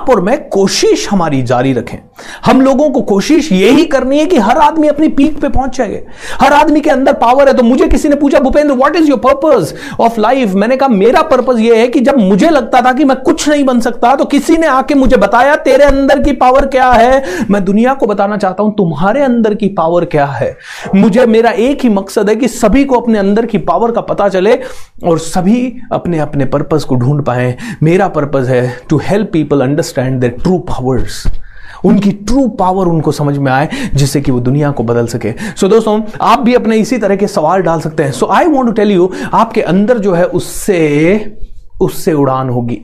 आप और मैं कोशिश हमारी जारी रखें। हम लोगों को कोशिश यही करनी है कि हर आदमी अपनी पीक पे पहुंच जाए। हर आदमी के अंदर पावर है। तो मुझे किसी ने पूछा, Bhupendra what is your purpose of life? मैंने कहा मेरा पर्पस यह है कि जब मुझे लगता था कि मैं कुछ नहीं बन सकता तो किसी ने आके मुझे बताया तेरे अंदर की पावर क्या है। मैं दुनिया को बताना चाहता हूं तुम्हारे अंदर की पावर क्या है। मुझे मेरा एक ही मकसद है कि सभी को अपने अंदर की पावर का पता चले और सभी अपने अपने पर्पस को ढूंढ पाए। मेरा पर्पस है to help people understand their true powers, उनकी ट्रू पावर उनको समझ में आए जिससे कि वो दुनिया को बदल सके। सो दोस्तों आप भी अपने इसी तरह के सवाल डाल सकते हैं। So I want to tell you आपके अंदर जो है उससे उड़ान होगी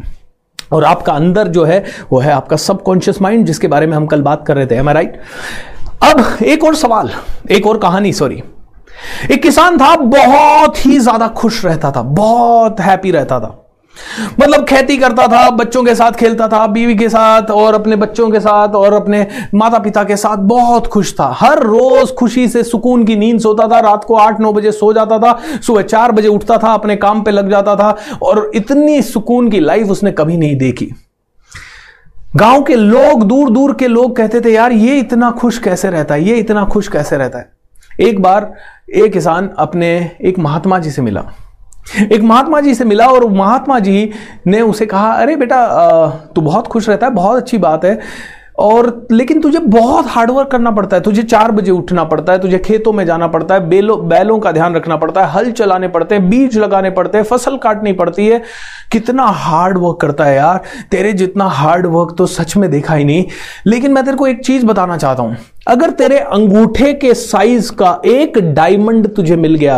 और आपका अंदर जो है वो है आपका सबकॉन्शियस माइंड जिसके बारे में हम कल बात कर रहे थे। Am I right? अब एक और सवाल, एक और कहानी, सॉरी। एक किसान था, बहुत ही ज्यादा खुश रहता था, बहुत हैप्पी रहता था, मतलब खेती करता था, बच्चों के साथ खेलता था, बीवी के साथ और अपने बच्चों के साथ और अपने माता पिता के साथ बहुत खुश था। हर रोज खुशी से सुकून की नींद सोता था, रात को 8-9 बजे सो जाता था, सुबह 4 बजे उठता था, अपने काम पे लग जाता था और इतनी सुकून की लाइफ उसने कभी नहीं देखी। गांव के लोग, दूर दूर के लोग कहते थे यार ये इतना खुश कैसे रहता है, ये इतना खुश कैसे रहता है। एक बार एक किसान अपने एक महात्मा जी से मिला और महात्मा जी ने उसे कहा अरे बेटा तू बहुत खुश रहता है, बहुत अच्छी बात है, और लेकिन तुझे बहुत हार्डवर्क करना पड़ता है। तुझे 4 बजे उठना पड़ता है, तुझे खेतों में जाना पड़ता है, बैलों का ध्यान रखना पड़ता है, हल चलाने पड़ते हैं, बीज लगाने पड़ते हैं, फसल काटनी पड़ती है। कितना हार्ड वर्क करता है यार, तेरे जितना हार्ड वर्क तो सच में देखा ही नहीं। लेकिन मैं तेरे को एक चीज बताना चाहता हूं, अगर तेरे अंगूठे के साइज का एक डायमंड तुझे मिल गया,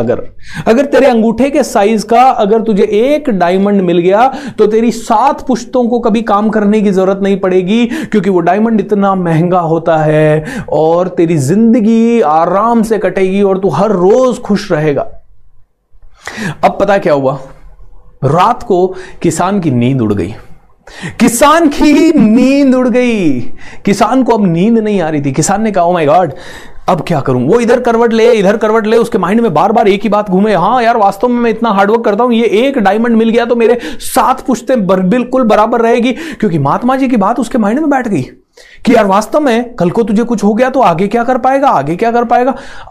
अगर तेरे अंगूठे के साइज का अगर तुझे एक डायमंड मिल गया तो तेरी 7 पुश्तों को कभी काम करने की जरूरत नहीं पड़ेगी क्योंकि वो डायमंड इतना महंगा होता है और तेरी जिंदगी आराम से कटेगी और तू हर रोज खुश रहेगा। अब पता क्या हुआ, रात को किसान की नींद उड़ गई। किसान को अब नींद नहीं आ रही थी। किसान ने कहा ओ माय गॉड अब क्या करूं। वो इधर करवट ले, इधर करवट ले, उसके माइंड में बार बार एक ही बात घूमे, हाँ यार वास्तव में मैं इतना हार्डवर्क करता हूं, ये एक डायमंड मिल गया तो मेरे 7 पुश्तें बिल्कुल बराबर रहेगी। क्योंकि महात्मा जी की बात उसके माइंड में बैठ गई कि यार वास्तव में कल को तुझे कुछ हो गया तो आगे क्या कर पाएगा।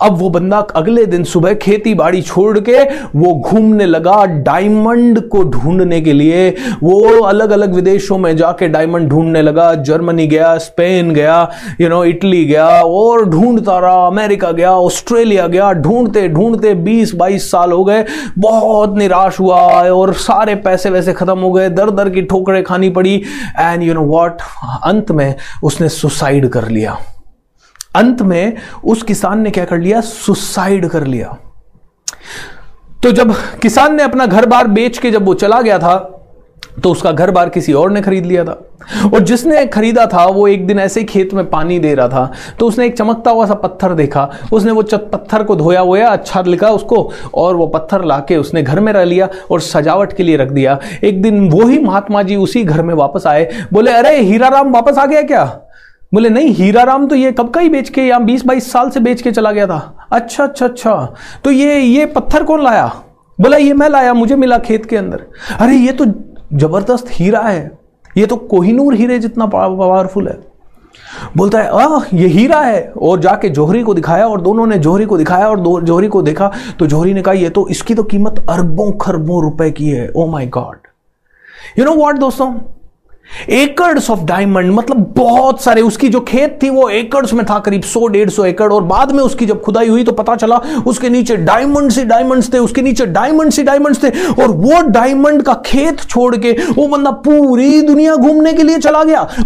अब वो बंदा अगले दिन सुबह खेती बाड़ी छोड़ के वो घूमने लगा डायमंड को ढूंढने के लिए। वो अलग अलग विदेशों में जाके डायमंड ढूंढने लगा, जर्मनी गया, स्पेन गया, इटली गया और ढूंढता रहा, अमेरिका गया, ऑस्ट्रेलिया गया। ढूंढते ढूंढते 20-22 साल हो गए। बहुत निराश हुआ और सारे पैसे वैसे खत्म हो गए, दर दर की ठोकरें खानी पड़ी। एंड व्हाट, अंत में उसने सुसाइड कर लिया। अंत में उस किसान ने क्या कर लिया, सुसाइड कर लिया। तो जब किसान ने अपना घर बार बेच के जब वो चला गया था तो उसका घर बार किसी और ने खरीद लिया था। और जिसने खरीदा था वो एक दिन ऐसे खेत में पानी दे रहा था तो उसने एक चमकता हुआ सा पत्थर देखा। उसने वो पत्थर को धोया हुआ अच्छा लिखा उसको और वो पत्थर लाके उसने घर में रख लिया और सजावट के लिए रख दिया। एक दिन वो ही महात्मा जी उसी घर में वापस आए, बोले अरे हीराराम वापस आ गया क्या? बोले नहीं, हीराराम तो ये कब का ही बेच के, या 20-22 साल से बेच के चला गया था। अच्छा, तो ये पत्थर कौन लाया? बोला ये मैं लाया, मुझे मिला खेत के अंदर। अरे ये तो जबरदस्त हीरा है, ये तो कोहिनूर हीरे जितना पावरफुल है। बोलता है ये हीरा है। और जाके जोहरी को दिखाया और दोनों ने जोहरी को दिखाया और जोहरी को देखा तो जोहरी ने कहा ये तो, इसकी तो कीमत अरबों खरबों रुपए की है। ओ माय गॉड, व्हाट दोस्तों, एकर्स ऑफ डायमंड, मतलब बहुत सारे। उसकी जो खेत थी वो एकर्स में था, करीब 100-150 एकड़। और बाद में उसकी जब खुदाई हुई तो पता चला उसके नीचे डायमंड्स ही डायमंड्स थे। और वो डायमंड का खेत छोड़ के वो बंदा पूरी दुनिया घूमने के लिए चला गया और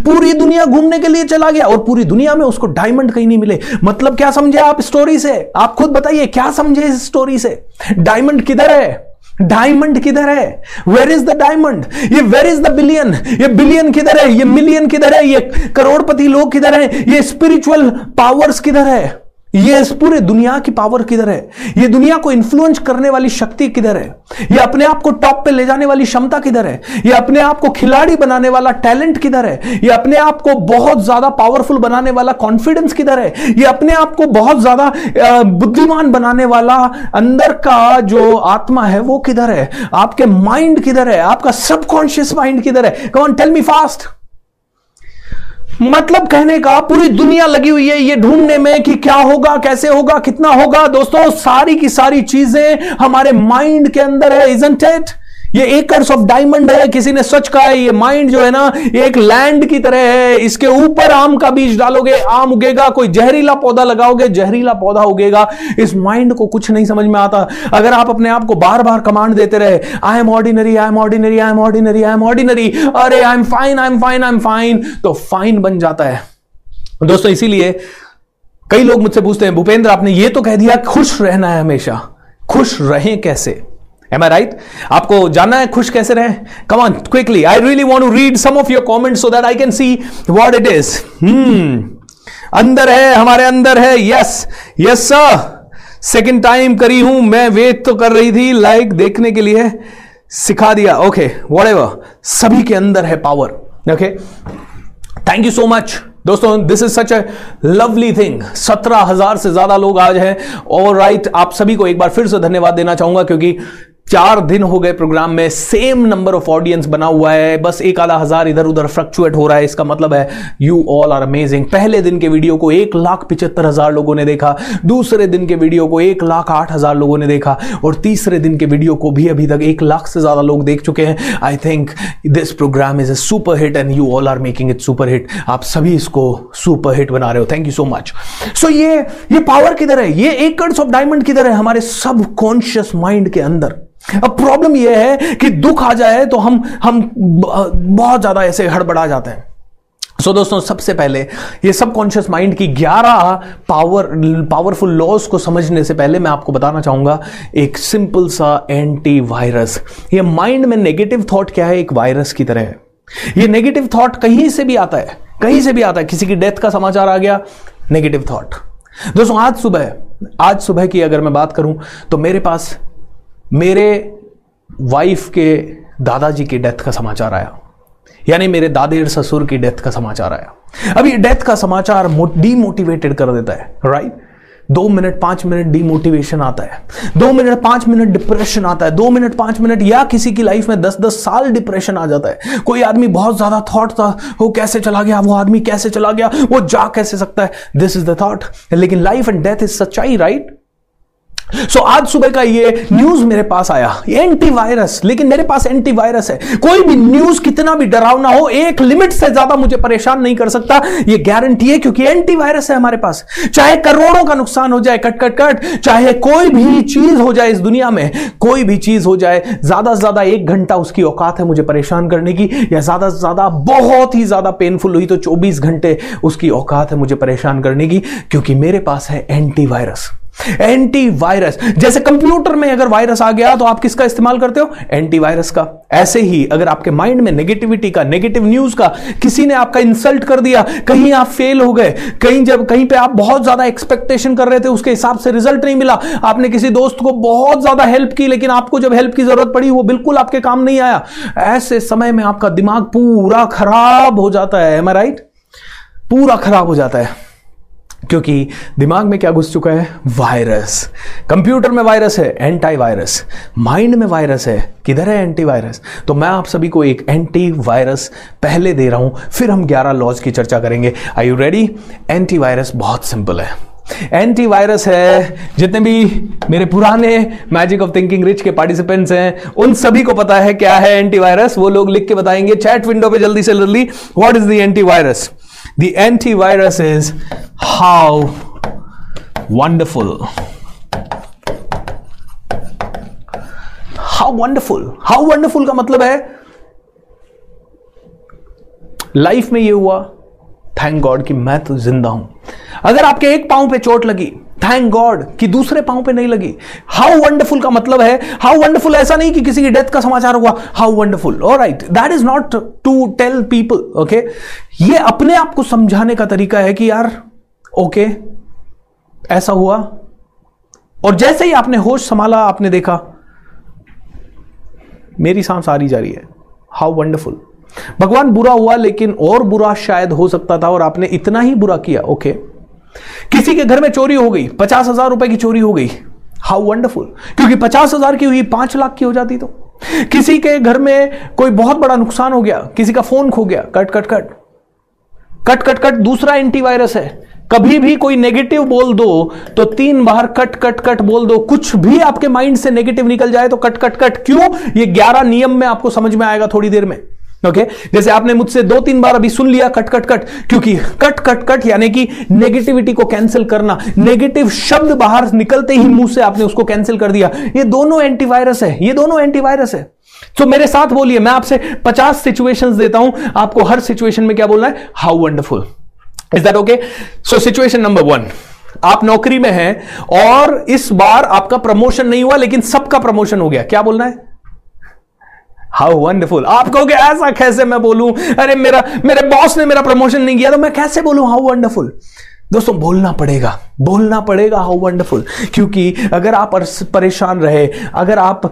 पूरी दुनिया में उसको डायमंड कहीं नहीं मिले। मतलब क्या समझे आप स्टोरी से? आप खुद बताइए क्या समझे इस स्टोरी से? डायमंड किधर है? Where is the diamond? ये वेयर इज द बिलियन? ये बिलियन किधर है? ये मिलियन किधर है? ये करोड़पति लोग किधर है? ये स्पिरिचुअल पावर्स किधर है? ये इस पूरे दुनिया की पावर किधर है? ये दुनिया को इन्फ्लुएंस करने वाली शक्ति किधर है? ये अपने आप को टॉप पे ले जाने वाली क्षमता किधर है? ये अपने आप को खिलाड़ी बनाने वाला टैलेंट किधर है? ये अपने आप को बहुत ज्यादा पावरफुल बनाने वाला कॉन्फिडेंस किधर है? ये अपने आप को बहुत ज्यादा बुद्धिमान बनाने वाला अंदर का जो आत्मा है वो किधर है? आपके माइंड किधर है? आपका सबकॉन्शियस माइंड किधर है? Come on tell me fast. मतलब कहने का पूरी दुनिया लगी हुई है ये ढूंढने में कि क्या होगा, कैसे होगा, कितना होगा। दोस्तों सारी की सारी चीजें हमारे माइंड के अंदर है, इजंट इट। ये एकर्स ऑफ डायमंड है, किसी ने सच कहा है। ये माइंड जो है ना, ये एक लैंड की तरह है। इसके ऊपर आम का बीज डालोगे, आम उगेगा। कोई जहरीला पौधा लगाओगे, जहरीला पौधा उगेगा। इस माइंड को कुछ नहीं समझ में आता। अगर आप अपने आप को बार बार कमांड देते रहे, I am ordinary, I am ordinary, I am ordinary, I am ordinary, अरे I am fine, I am fine, I am fine, तो फाइन बन जाता है। दोस्तों इसीलिए कई लोग मुझसे पूछते हैं, भूपेंद्र आपने ये तो कह दिया खुश रहना है हमेशा, खुश रहें कैसे? Am I right? आपको जानना है खुश कैसे रहे? Come on, quickly. I really want to read some of your comments so that I can see what it is. अंदर है, हमारे अंदर है. Yes, yes sir. Second time करी हूं मैं, वेट तो कर रही थी, like देखने के लिए सिखा दिया. Okay, whatever. सभी के अंदर है power. Okay. Thank you so much. दोस्तों this is such a lovely thing. 17,000 से ज्यादा लोग आज हैं। ऑल राइट, आप सभी को एक बार फिर से धन्यवाद देना चाहूंगा क्योंकि 4 दिन हो गए प्रोग्राम में, सेम नंबर ऑफ ऑडियंस बना हुआ है, बस एक आधा हजार इधर उधर फ्लक्चुएट हो रहा है। इसका मतलब है यू ऑल आर अमेजिंग। पहले दिन के वीडियो को 1,75,000 लोगों ने देखा, दूसरे दिन के वीडियो को 1,08,000 लोगों ने देखा, और तीसरे दिन के वीडियो को भी अभी तक 1,00,000 से ज्यादा लोग देख चुके हैं। I think this program is a super hit and you all are making it super hit. आप सभी इसको सुपर हिट बना रहे हो, thank you so much. So ये पावर किधर है? ये एकर्स ऑफ डायमंड किधर है? हमारे सब कॉन्शियस माइंड के अंदर। अब प्रॉब्लम यह है कि दुख आ जाए तो हम बहुत ज्यादा ऐसे हड़बड़ा जाते हैं। सो दोस्तों सबसे पहले ये सबकॉन्शियस माइंड की 11 पावरफुल लॉज को समझने से पहले मैं आपको बताना चाहूंगा एक सिंपल सा एंटी वायरस। ये माइंड में नेगेटिव थॉट क्या है? एक वायरस की तरह है। ये नेगेटिव थॉट कहीं से भी आता है, कहीं से भी आता है। किसी की डेथ का समाचार आ गया, नेगेटिव थॉट। दोस्तों आज सुबह की अगर मैं बात करूं तो मेरे पास मेरे वाइफ के दादाजी की डेथ का समाचार आया, यानी मेरे दादेर ससुर की डेथ का समाचार आया। अब ये डेथ का समाचार डीमोटिवेटेड कर देता है, राइट? 2 मिनट 5 मिनट डीमोटिवेशन आता है, 2 मिनट 5 मिनट डिप्रेशन आता है, 2 मिनट 5 मिनट, या किसी की लाइफ में 10-10 साल डिप्रेशन आ जाता है। कोई आदमी बहुत ज्यादा थॉट था, वो कैसे चला गया, वो आदमी कैसे चला गया, वो जा कैसे सकता है, दिस इज द थॉट। लेकिन लाइफ एंड डेथ इज सच्चाई, राइट? सो आज सुबह का ये न्यूज मेरे पास आया, एंटीवायरस। लेकिन मेरे पास एंटीवायरस है। कोई भी न्यूज कितना भी डरावना हो, एक लिमिट से ज्यादा मुझे परेशान नहीं कर सकता, ये गारंटी है, क्योंकि एंटीवायरस है हमारे पास। चाहे करोड़ों का नुकसान हो जाए, कट कट कट, चाहे कोई भी चीज हो जाए इस दुनिया में, कोई भी चीज हो जाए, ज्यादा से ज्यादा 1 घंटा उसकी औकात है मुझे परेशान करने की, या ज्यादा से ज्यादा बहुत ही ज्यादा पेनफुल हुई तो 24 घंटे उसकी औकात है मुझे परेशान करने की, क्योंकि मेरे पास है एंटीवायरस। एंटीवायरस, जैसे कंप्यूटर में अगर वायरस आ गया तो आप किसका इस्तेमाल करते हो? एंटीवायरस का। ऐसे ही अगर आपके माइंड में नेगेटिविटी का, नेगेटिव न्यूज का, किसी ने आपका इंसल्ट कर दिया, कहीं आप फेल हो गए, कहीं पे आप बहुत ज्यादा एक्सपेक्टेशन कर रहे थे, उसके हिसाब से रिजल्ट नहीं मिला, आपने किसी दोस्त को बहुत ज्यादा हेल्प की, लेकिन आपको जब हेल्प की जरूरत पड़ी वो बिल्कुल आपके काम नहीं आया, ऐसे समय में आपका दिमाग पूरा खराब हो जाता है। Am I right? पूरा खराब हो जाता है, क्योंकि दिमाग में क्या घुस चुका है? वायरस। कंप्यूटर में वायरस है, एंटीवायरस। माइंड में वायरस है, किधर है? एंटीवायरस। तो मैं आप सभी को एक एंटीवायरस पहले दे रहा हूं, फिर हम 11 लॉज की चर्चा करेंगे। Are you ready? एंटीवायरस बहुत सिंपल है। एंटीवायरस है, जितने भी मेरे पुराने मैजिक ऑफ थिंकिंग रिच के पार्टिसिपेंट्स हैं उन सभी को पता है क्या है एंटीवायरस। वो लोग लिख के बताएंगे चैट विंडो पे जल्दी से जल्दी, what is the antivirus? The antivirus is how wonderful. How wonderful. How wonderful का मतलब है लाइफ में ये हुआ, थैंक गॉड कि मैं तो जिंदा हूं। अगर आपके एक पांव पे चोट लगी, थैंक गॉड कि दूसरे पांव पे नहीं लगी। हाउ वंडरफुल का मतलब है, हाउ वंडरफुल ऐसा नहीं कि किसी की डेथ का समाचार हुआ, how wonderful. Alright, that is not to tell people, okay? ये अपने आप को समझाने का तरीका है कि यार ओके ऐसा हुआ, और जैसे ही आपने होश संभाला आपने देखा मेरी सांस आ रही जा रही है, हाउ वंडरफुल। भगवान बुरा हुआ लेकिन और बुरा शायद हो सकता था और आपने इतना ही बुरा किया, ओके किसी के घर में चोरी हो गई, 50,000 रुपए की चोरी हो गई, हाउ वंडरफुल, क्योंकि 50,000 की हुई 5 लाख की हो जाती तो। किसी के घर में कोई बहुत बड़ा नुकसान हो गया, किसी का फोन खो गया, cut cut cut, cut cut cut दूसरा एंटीवायरस है। कभी भी कोई नेगेटिव बोल दो तो 3 बार कट कट कट बोल दो, कुछ भी आपके माइंड से नेगेटिव निकल जाए तो कट कट कट। क्यों? ये 11 नियम में आपको समझ में आएगा थोड़ी देर में। ओके, जैसे आपने मुझसे 2-3 बार अभी सुन लिया कट कट कट, क्योंकि कट कट कट यानी कि नेगेटिविटी को कैंसिल करना, नेगेटिव शब्द बाहर निकलते ही मुंह से आपने उसको कैंसिल कर दिया। ये दोनों एंटीवायरस है, ये दोनों एंटीवायरस है। तो मेरे साथ बोलिए, मैं आपसे 50 सिचुएशंस देता हूं, आपको हर सिचुएशन में क्या बोलना है, how wonderful. Is that okay? So situation number 1, आप नौकरी में हैं और इस बार आपका प्रमोशन नहीं हुआ लेकिन सबका प्रमोशन हो गया, क्या बोलना है, हाउ वंडरफुल। आप कहोगे ऐसा कैसे मैं बोलूं, अरे मेरे बॉस ने मेरा प्रमोशन नहीं किया तो मैं कैसे बोलूं हाउ वंडरफुल। दोस्तों बोलना पड़ेगा हाउ वंडरफुल, क्योंकि अगर आप परेशान रहे, अगर आप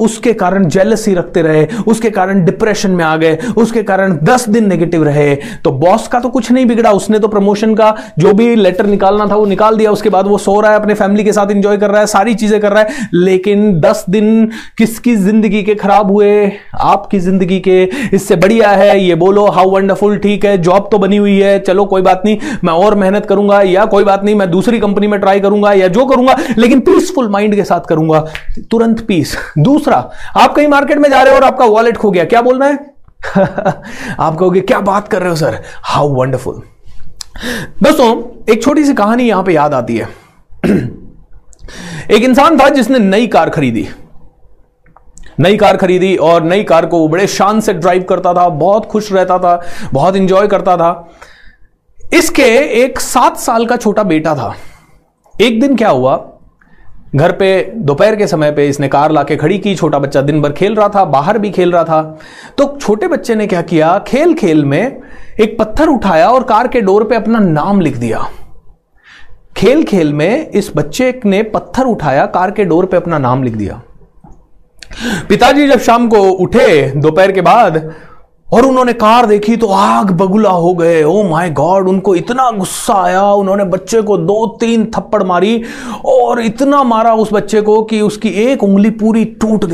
उसके कारण जेलसी रखते रहे, उसके कारण डिप्रेशन में आ गए, उसके कारण 10 दिन नेगेटिव रहे, तो बॉस का तो कुछ नहीं बिगड़ा, उसने तो प्रमोशन का जो भी लेटर निकालना था वो निकाल दिया, उसके बाद वो सो रहा है, अपने फैमिली के साथ एंजॉय कर रहा है, सारी चीजें कर रहा है। लेकिन 10 दिन किसकी जिंदगी के खराब हुए, आपकी जिंदगी के। इससे बढ़िया है ये बोलो हाउ वंडरफुल, ठीक है जॉब तो बनी हुई है, चलो कोई बात नहीं मैं और मेहनत करूंगा, या कोई बात नहीं मैं दूसरी कंपनी में ट्राई करूंगा, या जो करूंगा लेकिन पीसफुल माइंड के साथ करूंगा, तुरंत पीस। दूसरा, आप कहीं मार्केट में जा रहे हो और आपका वॉलेट खो गया, क्या बोलना है आप कहोगे क्या बात कर रहे हो सर, हाउ वंडरफुल। दोस्तों एक छोटी सी कहानी यहां पे याद आती है। एक इंसान था जिसने नई कार खरीदी और नई कार को बड़े शान से ड्राइव करता था, बहुत खुश रहता था, बहुत इंजॉय करता था। इसके एक 7 साल का छोटा बेटा था। एक दिन क्या हुआ, घर पे दोपहर के समय पे इसने कार लाके खड़ी की, छोटा बच्चा दिन भर खेल रहा था, बाहर भी खेल रहा था, तो छोटे बच्चे ने क्या किया, खेल खेल में एक पत्थर उठाया और कार के डोर पे अपना नाम लिख दिया। खेल खेल में इस बच्चे ने पत्थर उठाया, कार के डोर पे अपना नाम लिख दिया। पिताजी जब शाम को उठे दोपहर के बाद और उन्होंने कार देखी तो आग बबूला हो गए, ओ माय गॉड। उनको इतना गुस्सा आया, उन्होंने बच्चे को 2-3 थप्पड़ मारी और इतना मारा उस बच्चे को कि उसकी एक उंगली पूरी टूट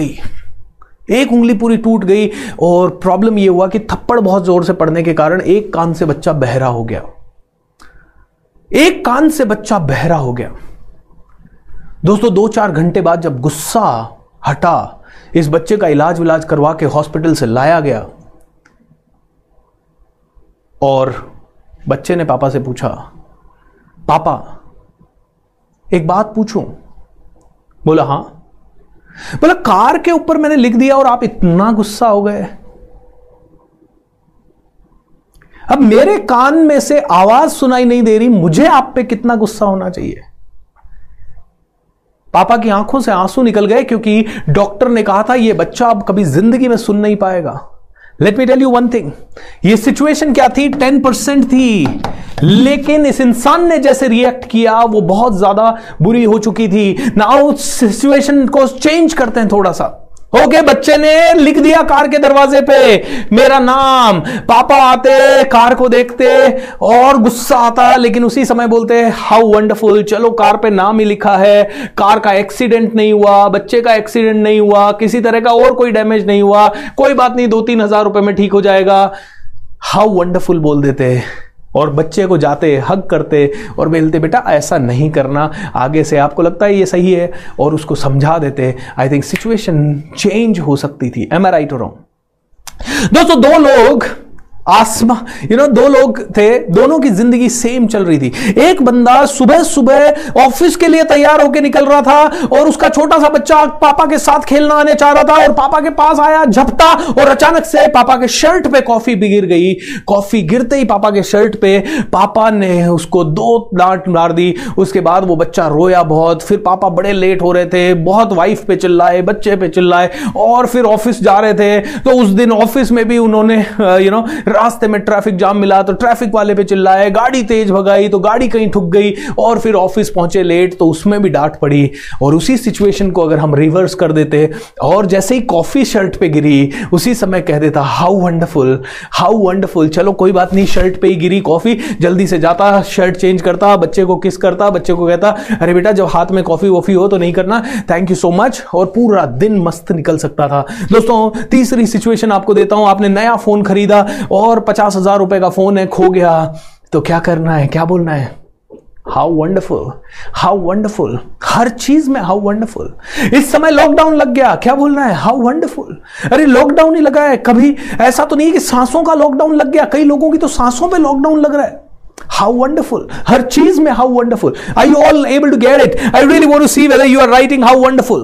गई। और प्रॉब्लम यह हुआ कि थप्पड़ बहुत जोर से पड़ने के कारण एक कान से बच्चा बहरा हो गया। दोस्तों 2-4 घंटे बाद जब गुस्सा हटा, इस बच्चे का इलाज करवा के हॉस्पिटल से लाया गया और बच्चे ने पापा से पूछा, पापा एक बात पूछूं, बोला हां। बोला कार के ऊपर मैंने लिख दिया और आप इतना गुस्सा हो गए, अब मेरे कान में से आवाज सुनाई नहीं दे रही, मुझे आप पे कितना गुस्सा होना चाहिए। पापा की आंखों से आंसू निकल गए क्योंकि डॉक्टर ने कहा था ये बच्चा अब कभी जिंदगी में सुन नहीं पाएगा। Let me tell you one thing, ये सिचुएशन क्या थी, 10% थी, लेकिन इस इंसान ने जैसे रिएक्ट किया वो बहुत ज्यादा बुरी हो चुकी थी। नाउ सिचुएशन को चेंज करते हैं थोड़ा सा। ओके, बच्चे ने लिख दिया कार के दरवाजे पे मेरा नाम, पापा आते कार को देखते और गुस्सा आता, लेकिन उसी समय बोलते हाउ वंडरफुल, चलो कार पे नाम ही लिखा है, कार का एक्सीडेंट नहीं हुआ, बच्चे का एक्सीडेंट नहीं हुआ, किसी तरह का और कोई डैमेज नहीं हुआ, कोई बात नहीं 2-3 हजार रुपए में ठीक हो जाएगा, हाउ वंडरफुल बोल देते और बच्चे को जाते हग करते और बोलते बेटा ऐसा नहीं करना, आगे से आपको लगता है ये सही है, और उसको समझा देते। आई थिंक सिचुएशन चेंज हो सकती थी। एम आई राइट और रॉन्ग? दोस्तों दो लोग थे, दोनों की जिंदगी सेम चल रही थी। एक बंदा सुबह सुबह ऑफिस के लिए तैयार होकर निकल रहा था और उसका छोटा सा बच्चा पापा के साथ खेलना आने चाह रहा था और पापा के पास आया, झपटा और अचानक से पापा के शर्ट पे कॉफी गिर गई। कॉफी गिरते ही पापा के शर्ट पे पापा ने उसको 2 डांट मार दी। उसके बाद वो बच्चा रोया बहुत, फिर पापा बड़े लेट हो रहे थे, बहुत वाइफ पे चिल्लाए, बच्चे पे चिल्लाए और फिर ऑफिस जा रहे थे। तो उस दिन ऑफिस में भी उन्होंने रास्ते में ट्रैफिक जाम मिला तो ट्रैफिक वाले पे चिल्लाए, गाड़ी तेज भगाई तो गाड़ी कहीं ठुक गई और फिर ऑफिस पहुंचे लेट तो उसमें भी डांट पड़ी। और उसी सिचुएशन को अगर हम रिवर्स कर देते और जैसे ही कॉफी शर्ट पे गिरी उसी समय कह देता हाउ वंडरफुल, हाउ वंडरफुल, चलो कोई बात नहीं शर्ट पे ही गिरी कॉफी, जल्दी से जाता, शर्ट चेंज करता, बच्चे को किस करता, बच्चे को कहता अरे बेटा जब हाथ में कॉफी वॉफी हो तो नहीं करना, थैंक यू सो मच, और पूरा दिन मस्त निकल सकता था। दोस्तों तीसरी सिचुएशन आपको देता हूं, आपने नया फोन खरीदा और 50,000 रुपए का फोन है, खो गया, तो क्या करना है, क्या बोलना है? How wonderful, how wonderful. हर चीज में हाउ वंडरफुल। इस समय लॉकडाउन लग गया, क्या बोलना है? How wonderful. अरे लॉकडाउन ही लगा है, कभी ऐसा तो नहीं कि सांसों का लॉकडाउन लग गया, कई लोगों की तो सांसों पे लॉकडाउन लग रहा है। How wonderful. हर चीज में how wonderful. Are you all able to get it? I really want to see whether you are writing how wonderful.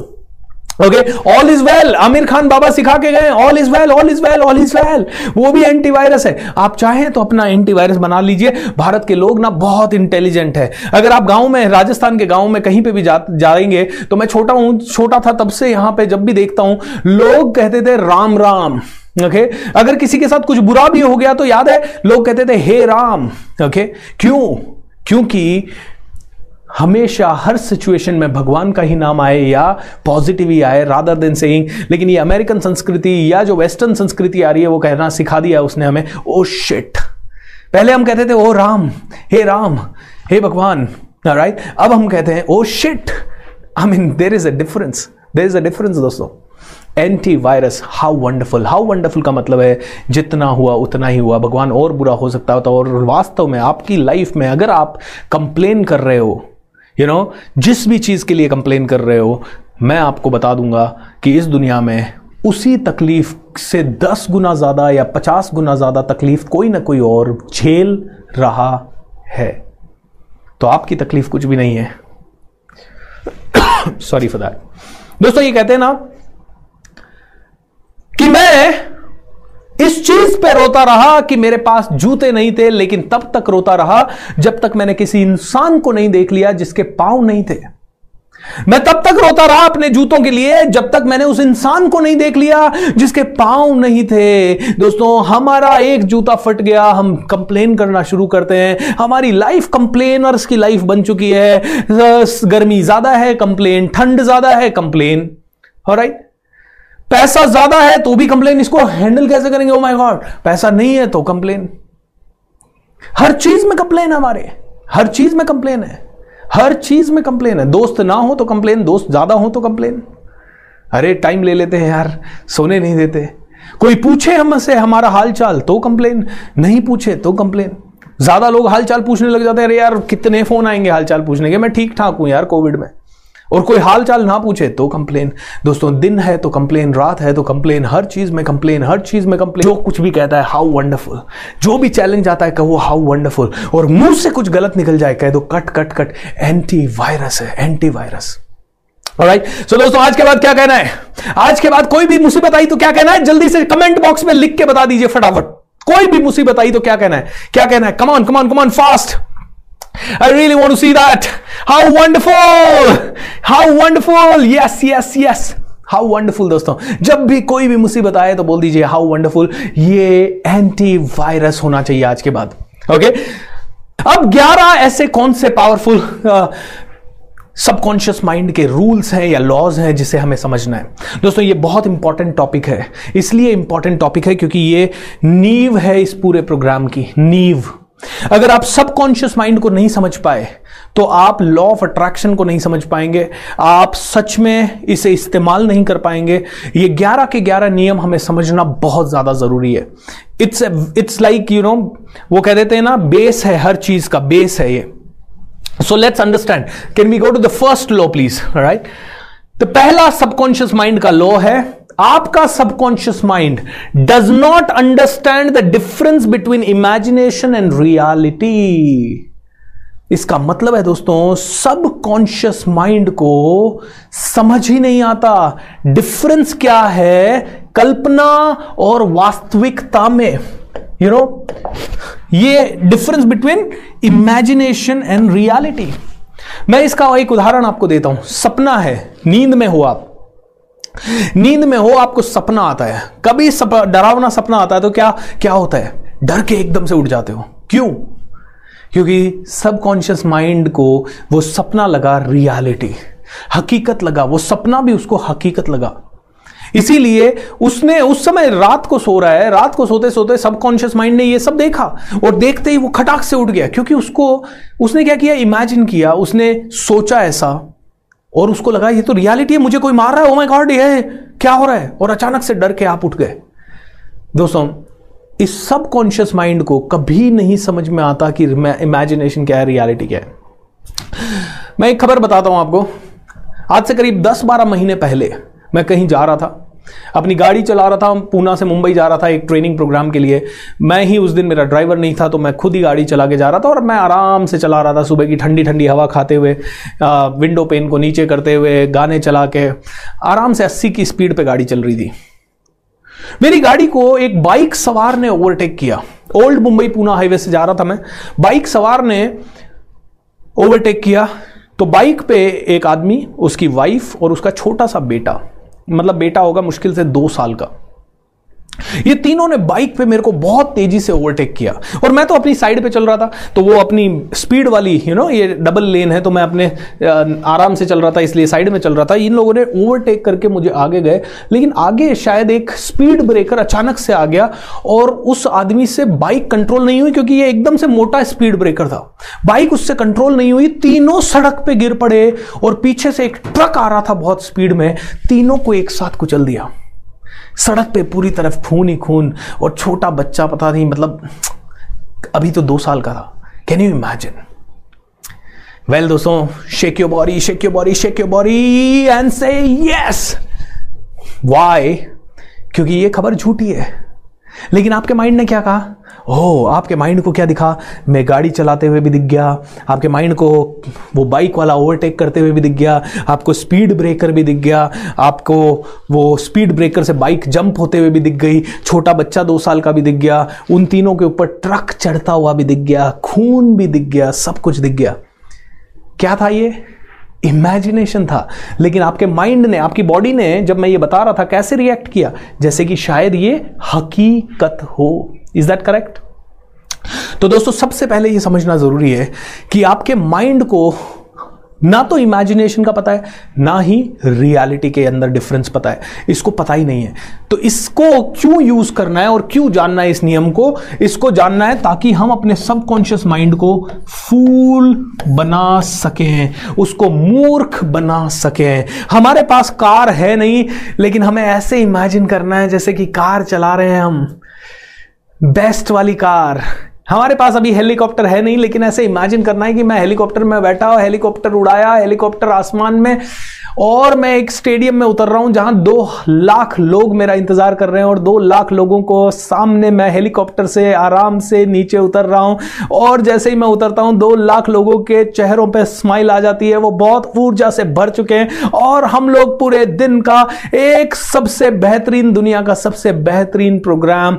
Okay? All is well. Aamir Khan बाबा सिखा के गए, all is well, all is well, all is well. वो भी antivirus है। आप चाहें तो अपना एंटीवायरस बना लीजिए। भारत के लोग ना बहुत इंटेलिजेंट है। अगर आप गांव में, राजस्थान के गांव में कहीं पे भी जाएंगे, तो मैं छोटा हूं, छोटा था तब से यहां पे जब भी देखता हूं लोग कहते थे राम राम। ओके अगर किसी के साथ कुछ बुरा भी हो गया तो याद है लोग कहते थे हे राम। ओके क्यों? क्योंकि हमेशा हर सिचुएशन में भगवान का ही नाम आए या पॉजिटिव ही आए, रादर देन सेइंग। लेकिन ये अमेरिकन संस्कृति या जो वेस्टर्न संस्कृति आ रही है वो कहना सिखा दिया उसने हमें, ओ शिट। पहले हम कहते थे ओ राम, हे भगवान, राइट? अब हम कहते हैं oh shit. I mean there is a difference दोस्तों। Antivirus, how wonderful. How wonderful का मतलब है जितना हुआ उतना ही हुआ, भगवान और बुरा हो सकता होता। और वास्तव में आपकी लाइफ में अगर आप कंप्लेन कर रहे हो, यू नो, जिस भी चीज़ के लिए कंप्लेन कर रहे हो, मैं आपको बता दूंगा कि इस दुनिया में उसी तकलीफ से 10 गुना ज़्यादा या 50 गुना ज़्यादा तकलीफ कोई ना कोई और झेल रहा है। तो आपकी तकलीफ कुछ भी नहीं है। सॉरी फॉर दैट दोस्तों। ये कहते हैं ना कि मैं इस चीज पे रोता रहा कि मेरे पास जूते नहीं थे, लेकिन तब तक रोता रहा जब तक मैंने किसी इंसान को नहीं देख लिया जिसके पांव नहीं थे। मैं तब तक रोता रहा अपने जूतों के लिए जब तक मैंने उस इंसान को नहीं देख लिया जिसके पांव नहीं थे। दोस्तों हमारा एक जूता फट गया, हम कंप्लेन करना शुरू करते हैं। हमारी लाइफ कंप्लेनर्स की लाइफ बन चुकी है। गर्मी ज्यादा है, कंप्लेन। ठंड ज्यादा है, कंप्लेन। ऑलराइट, पैसा ज्यादा है तो भी कंप्लेन। इसको हैंडल कैसे करेंगे? ओ माय गॉड, पैसा नहीं है तो कंप्लेन। हर चीज में कंप्लेन, हमारे हर चीज में कंप्लेन है, हर चीज में कंप्लेन है। दोस्त ना हो तो कंप्लेन, दोस्त ज्यादा हो तो कंप्लेन। अरे टाइम ले लेते हैं यार, सोने नहीं देते। कोई पूछे हमसे हमारा हाल चाल तो कंप्लेन, नहीं पूछे तो कंप्लेन। ज्यादा लोग हाल चाल पूछने लग जाते हैं। अरे यार कितने फोन आएंगे हाल चाल पूछने के, मैं ठीक ठाक हूं यार कोविड में। और कोई हाल चाल ना पूछे तो कंप्लेन। दोस्तों दिन है तो कंप्लेन, रात है तो कंप्लेन, हर चीज में कंप्लेन, हर चीज में कंप्लेन। जो कुछ भी कहता है हाउ वंडरफुल, जो भी चैलेंज आता है कहो हाउ वंडरफुल। और मुंह से कुछ गलत निकल जाए कह दो कट कट कट। एंटीवायरस है, एंटीवायरस। ऑलराइट सो दोस्तों आज के बाद क्या कहना है? आज के बाद कोई भी मुसीबत आई तो क्या कहना है? जल्दी से कमेंट बॉक्स में लिख के बता दीजिए फटाफट। कोई भी मुसीबत आई तो क्या कहना है, क्या कहना है? Come on come on come on fast. I really want to see that. How wonderful! How wonderful! Yes, yes, yes. How wonderful दोस्तों। जब भी कोई भी मुसीबत आए तो बोल दीजिए how wonderful। ये एंटीवायरस होना चाहिए आज के बाद। ओके, अब 11 ऐसे कौन से पावरफुल सबकॉन्शियस माइंड के रूल्स हैं या लॉज हैं जिसे हमें समझना है। दोस्तों ये बहुत इंपॉर्टेंट टॉपिक है, इसलिए इंपॉर्टेंट टॉपिक है क्योंकि ये नींव है इस पूरे प्रोग्राम की, नींव। अगर आप सबकॉन्शियस माइंड को नहीं समझ पाए तो आप लॉ ऑफ अट्रैक्शन को नहीं समझ पाएंगे, आप सच में इसे इस्तेमाल नहीं कर पाएंगे। ये 11 के 11 नियम हमें समझना बहुत ज्यादा जरूरी है। इट्स लाइक वो कह देते हैं ना, बेस है, हर चीज का बेस है ये। So let's understand. Can we go to the first law please? Right, तो पहला सबकॉन्शियस माइंड का लॉ है, आपका subconscious mind does not understand the difference between imagination and reality. इसका मतलब है दोस्तों सबकॉन्शियस माइंड को समझ ही नहीं आता डिफरेंस क्या है कल्पना और वास्तविकता में। ये difference between imagination and reality. मैं इसका एक उदाहरण आपको देता हूं। सपना है, नींद में हो आप, नींद में हो, आपको सपना आता है, कभी डरावना सपना आता है तो क्या होता है? डर के एकदम से उठ जाते हो। क्यों? क्योंकि सबकॉन्शियस माइंड को वो सपना लगा रियलिटी, हकीकत लगा। वो सपना भी उसको हकीकत लगा, इसीलिए उसने उस समय रात को सो रहा है, रात को सोते सोते सबकॉन्शियस माइंड ने ये सब देखा और देखते ही वो खटाक से उठ गया। क्योंकि उसने क्या किया? इमेजिन किया, उसने सोचा ऐसा और उसको लगा ये तो रियलिटी है, मुझे कोई मार रहा है, ओ माय गॉड ये क्या हो रहा है, और अचानक से डर के आप उठ गए। दोस्तों इस सबकॉन्शियस माइंड को कभी नहीं समझ में आता कि इमेजिनेशन क्या है, रियलिटी क्या है। मैं एक खबर बताता हूं आपको। आज से करीब 10-12 महीने पहले मैं कहीं जा रहा था, अपनी गाड़ी चला रहा था, पूना से मुंबई जा रहा था एक ट्रेनिंग प्रोग्राम के लिए। मैं ही उस दिन, मेरा ड्राइवर नहीं था, तो मैं खुद ही गाड़ी चला के जा रहा था और मैं आराम से चला रहा था, सुबह की ठंडी ठंडी हवा खाते हुए, विंडो पेन को नीचे करते हुए, गाने चला के आराम से 80 की स्पीड पे गाड़ी चल रही थी। मेरी गाड़ी को एक बाइक सवार ने ओवरटेक किया। ओल्ड मुंबई पूना हाईवे से जा रहा था मैं, बाइक सवार ने ओवरटेक किया तो बाइक पे एक आदमी, उसकी वाइफ और उसका छोटा सा बेटा, मतलब बेटा होगा मुश्किल से 2 साल का, ये तीनों ने बाइक पे मेरे को बहुत तेजी से ओवरटेक किया। और मैं तो अपनी साइड पे चल रहा था, तो वो अपनी स्पीड वाली, ये डबल लेन है, तो मैं अपने आराम से चल रहा था, इसलिए साइड में चल रहा था। इन लोगों ने ओवरटेक करके मुझे आगे गए, लेकिन आगे शायद एक स्पीड ब्रेकर अचानक से आ गया और उस आदमी से बाइक कंट्रोल नहीं हुई, क्योंकि ये एकदम से मोटा स्पीड ब्रेकर था। बाइक उससे कंट्रोल नहीं हुई, तीनों सड़क पर गिर पड़े और पीछे से एक ट्रक आ रहा था बहुत स्पीड में, तीनों को एक साथ कुचल दिया। सड़क पे पूरी तरफ खून ही खून, और छोटा बच्चा पता नहीं, मतलब अभी तो 2 साल का था। Can you imagine? वेल दोस्तों, shake your body, shake your body, shake your body and say yes. Why? क्योंकि ये खबर झूठी है। लेकिन आपके माइंड ने क्या कहा? आपके माइंड को क्या दिखा? मैं गाड़ी चलाते हुए भी दिख गया, आपके माइंड को वो बाइक वाला ओवरटेक करते हुए भी दिख गया, आपको स्पीड ब्रेकर भी दिख गया, आपको वो स्पीड ब्रेकर से बाइक जंप होते हुए भी दिख गई, छोटा बच्चा 2 साल का भी दिख गया, उन तीनों के ऊपर ट्रक चढ़ता हुआ भी दिख गया, खून भी दिख गया, सब कुछ दिख गया। क्या था ये? इमेजिनेशन था। लेकिन आपके माइंड ने, आपकी बॉडी ने, जब मैं ये बता रहा था, कैसे रिएक्ट किया? जैसे कि शायद ये हकीकत हो। Is that correct? तो दोस्तों, सबसे पहले ये समझना जरूरी है कि आपके माइंड को ना तो इमेजिनेशन का पता है, ना ही रियलिटी के अंदर डिफरेंस पता है, इसको पता ही नहीं है। तो इसको क्यों यूज करना है और क्यों जानना है इस नियम को? इसको जानना है ताकि हम अपने सबकॉन्शियस माइंड को फूल बना सकें, उसको मूर्ख बना सकें। हमारे पास कार है नहीं, लेकिन हमें ऐसे इमेजिन करना है जैसे कि कार चला रहे हैं हम, बेस्ट वाली कार। हमारे पास अभी हेलीकॉप्टर है नहीं, लेकिन ऐसे इमेजिन करना है कि मैं हेलीकॉप्टर में बैठा हूं, हेलीकॉप्टर उड़ाया, हेलीकॉप्टर आसमान में, और मैं एक स्टेडियम में उतर रहा हूं जहां 2 लाख लोग मेरा इंतजार कर रहे हैं, और 2 लाख लोगों को सामने मैं हेलीकॉप्टर से आराम से नीचे उतर रहा हूं, और जैसे ही मैं उतरता हूं 2 लाख लोगों के चेहरों पर स्माइल आ जाती है, वो बहुत ऊर्जा से भर चुके हैं, और हम लोग पूरे दिन का एक सबसे बेहतरीन, दुनिया का सबसे बेहतरीन प्रोग्राम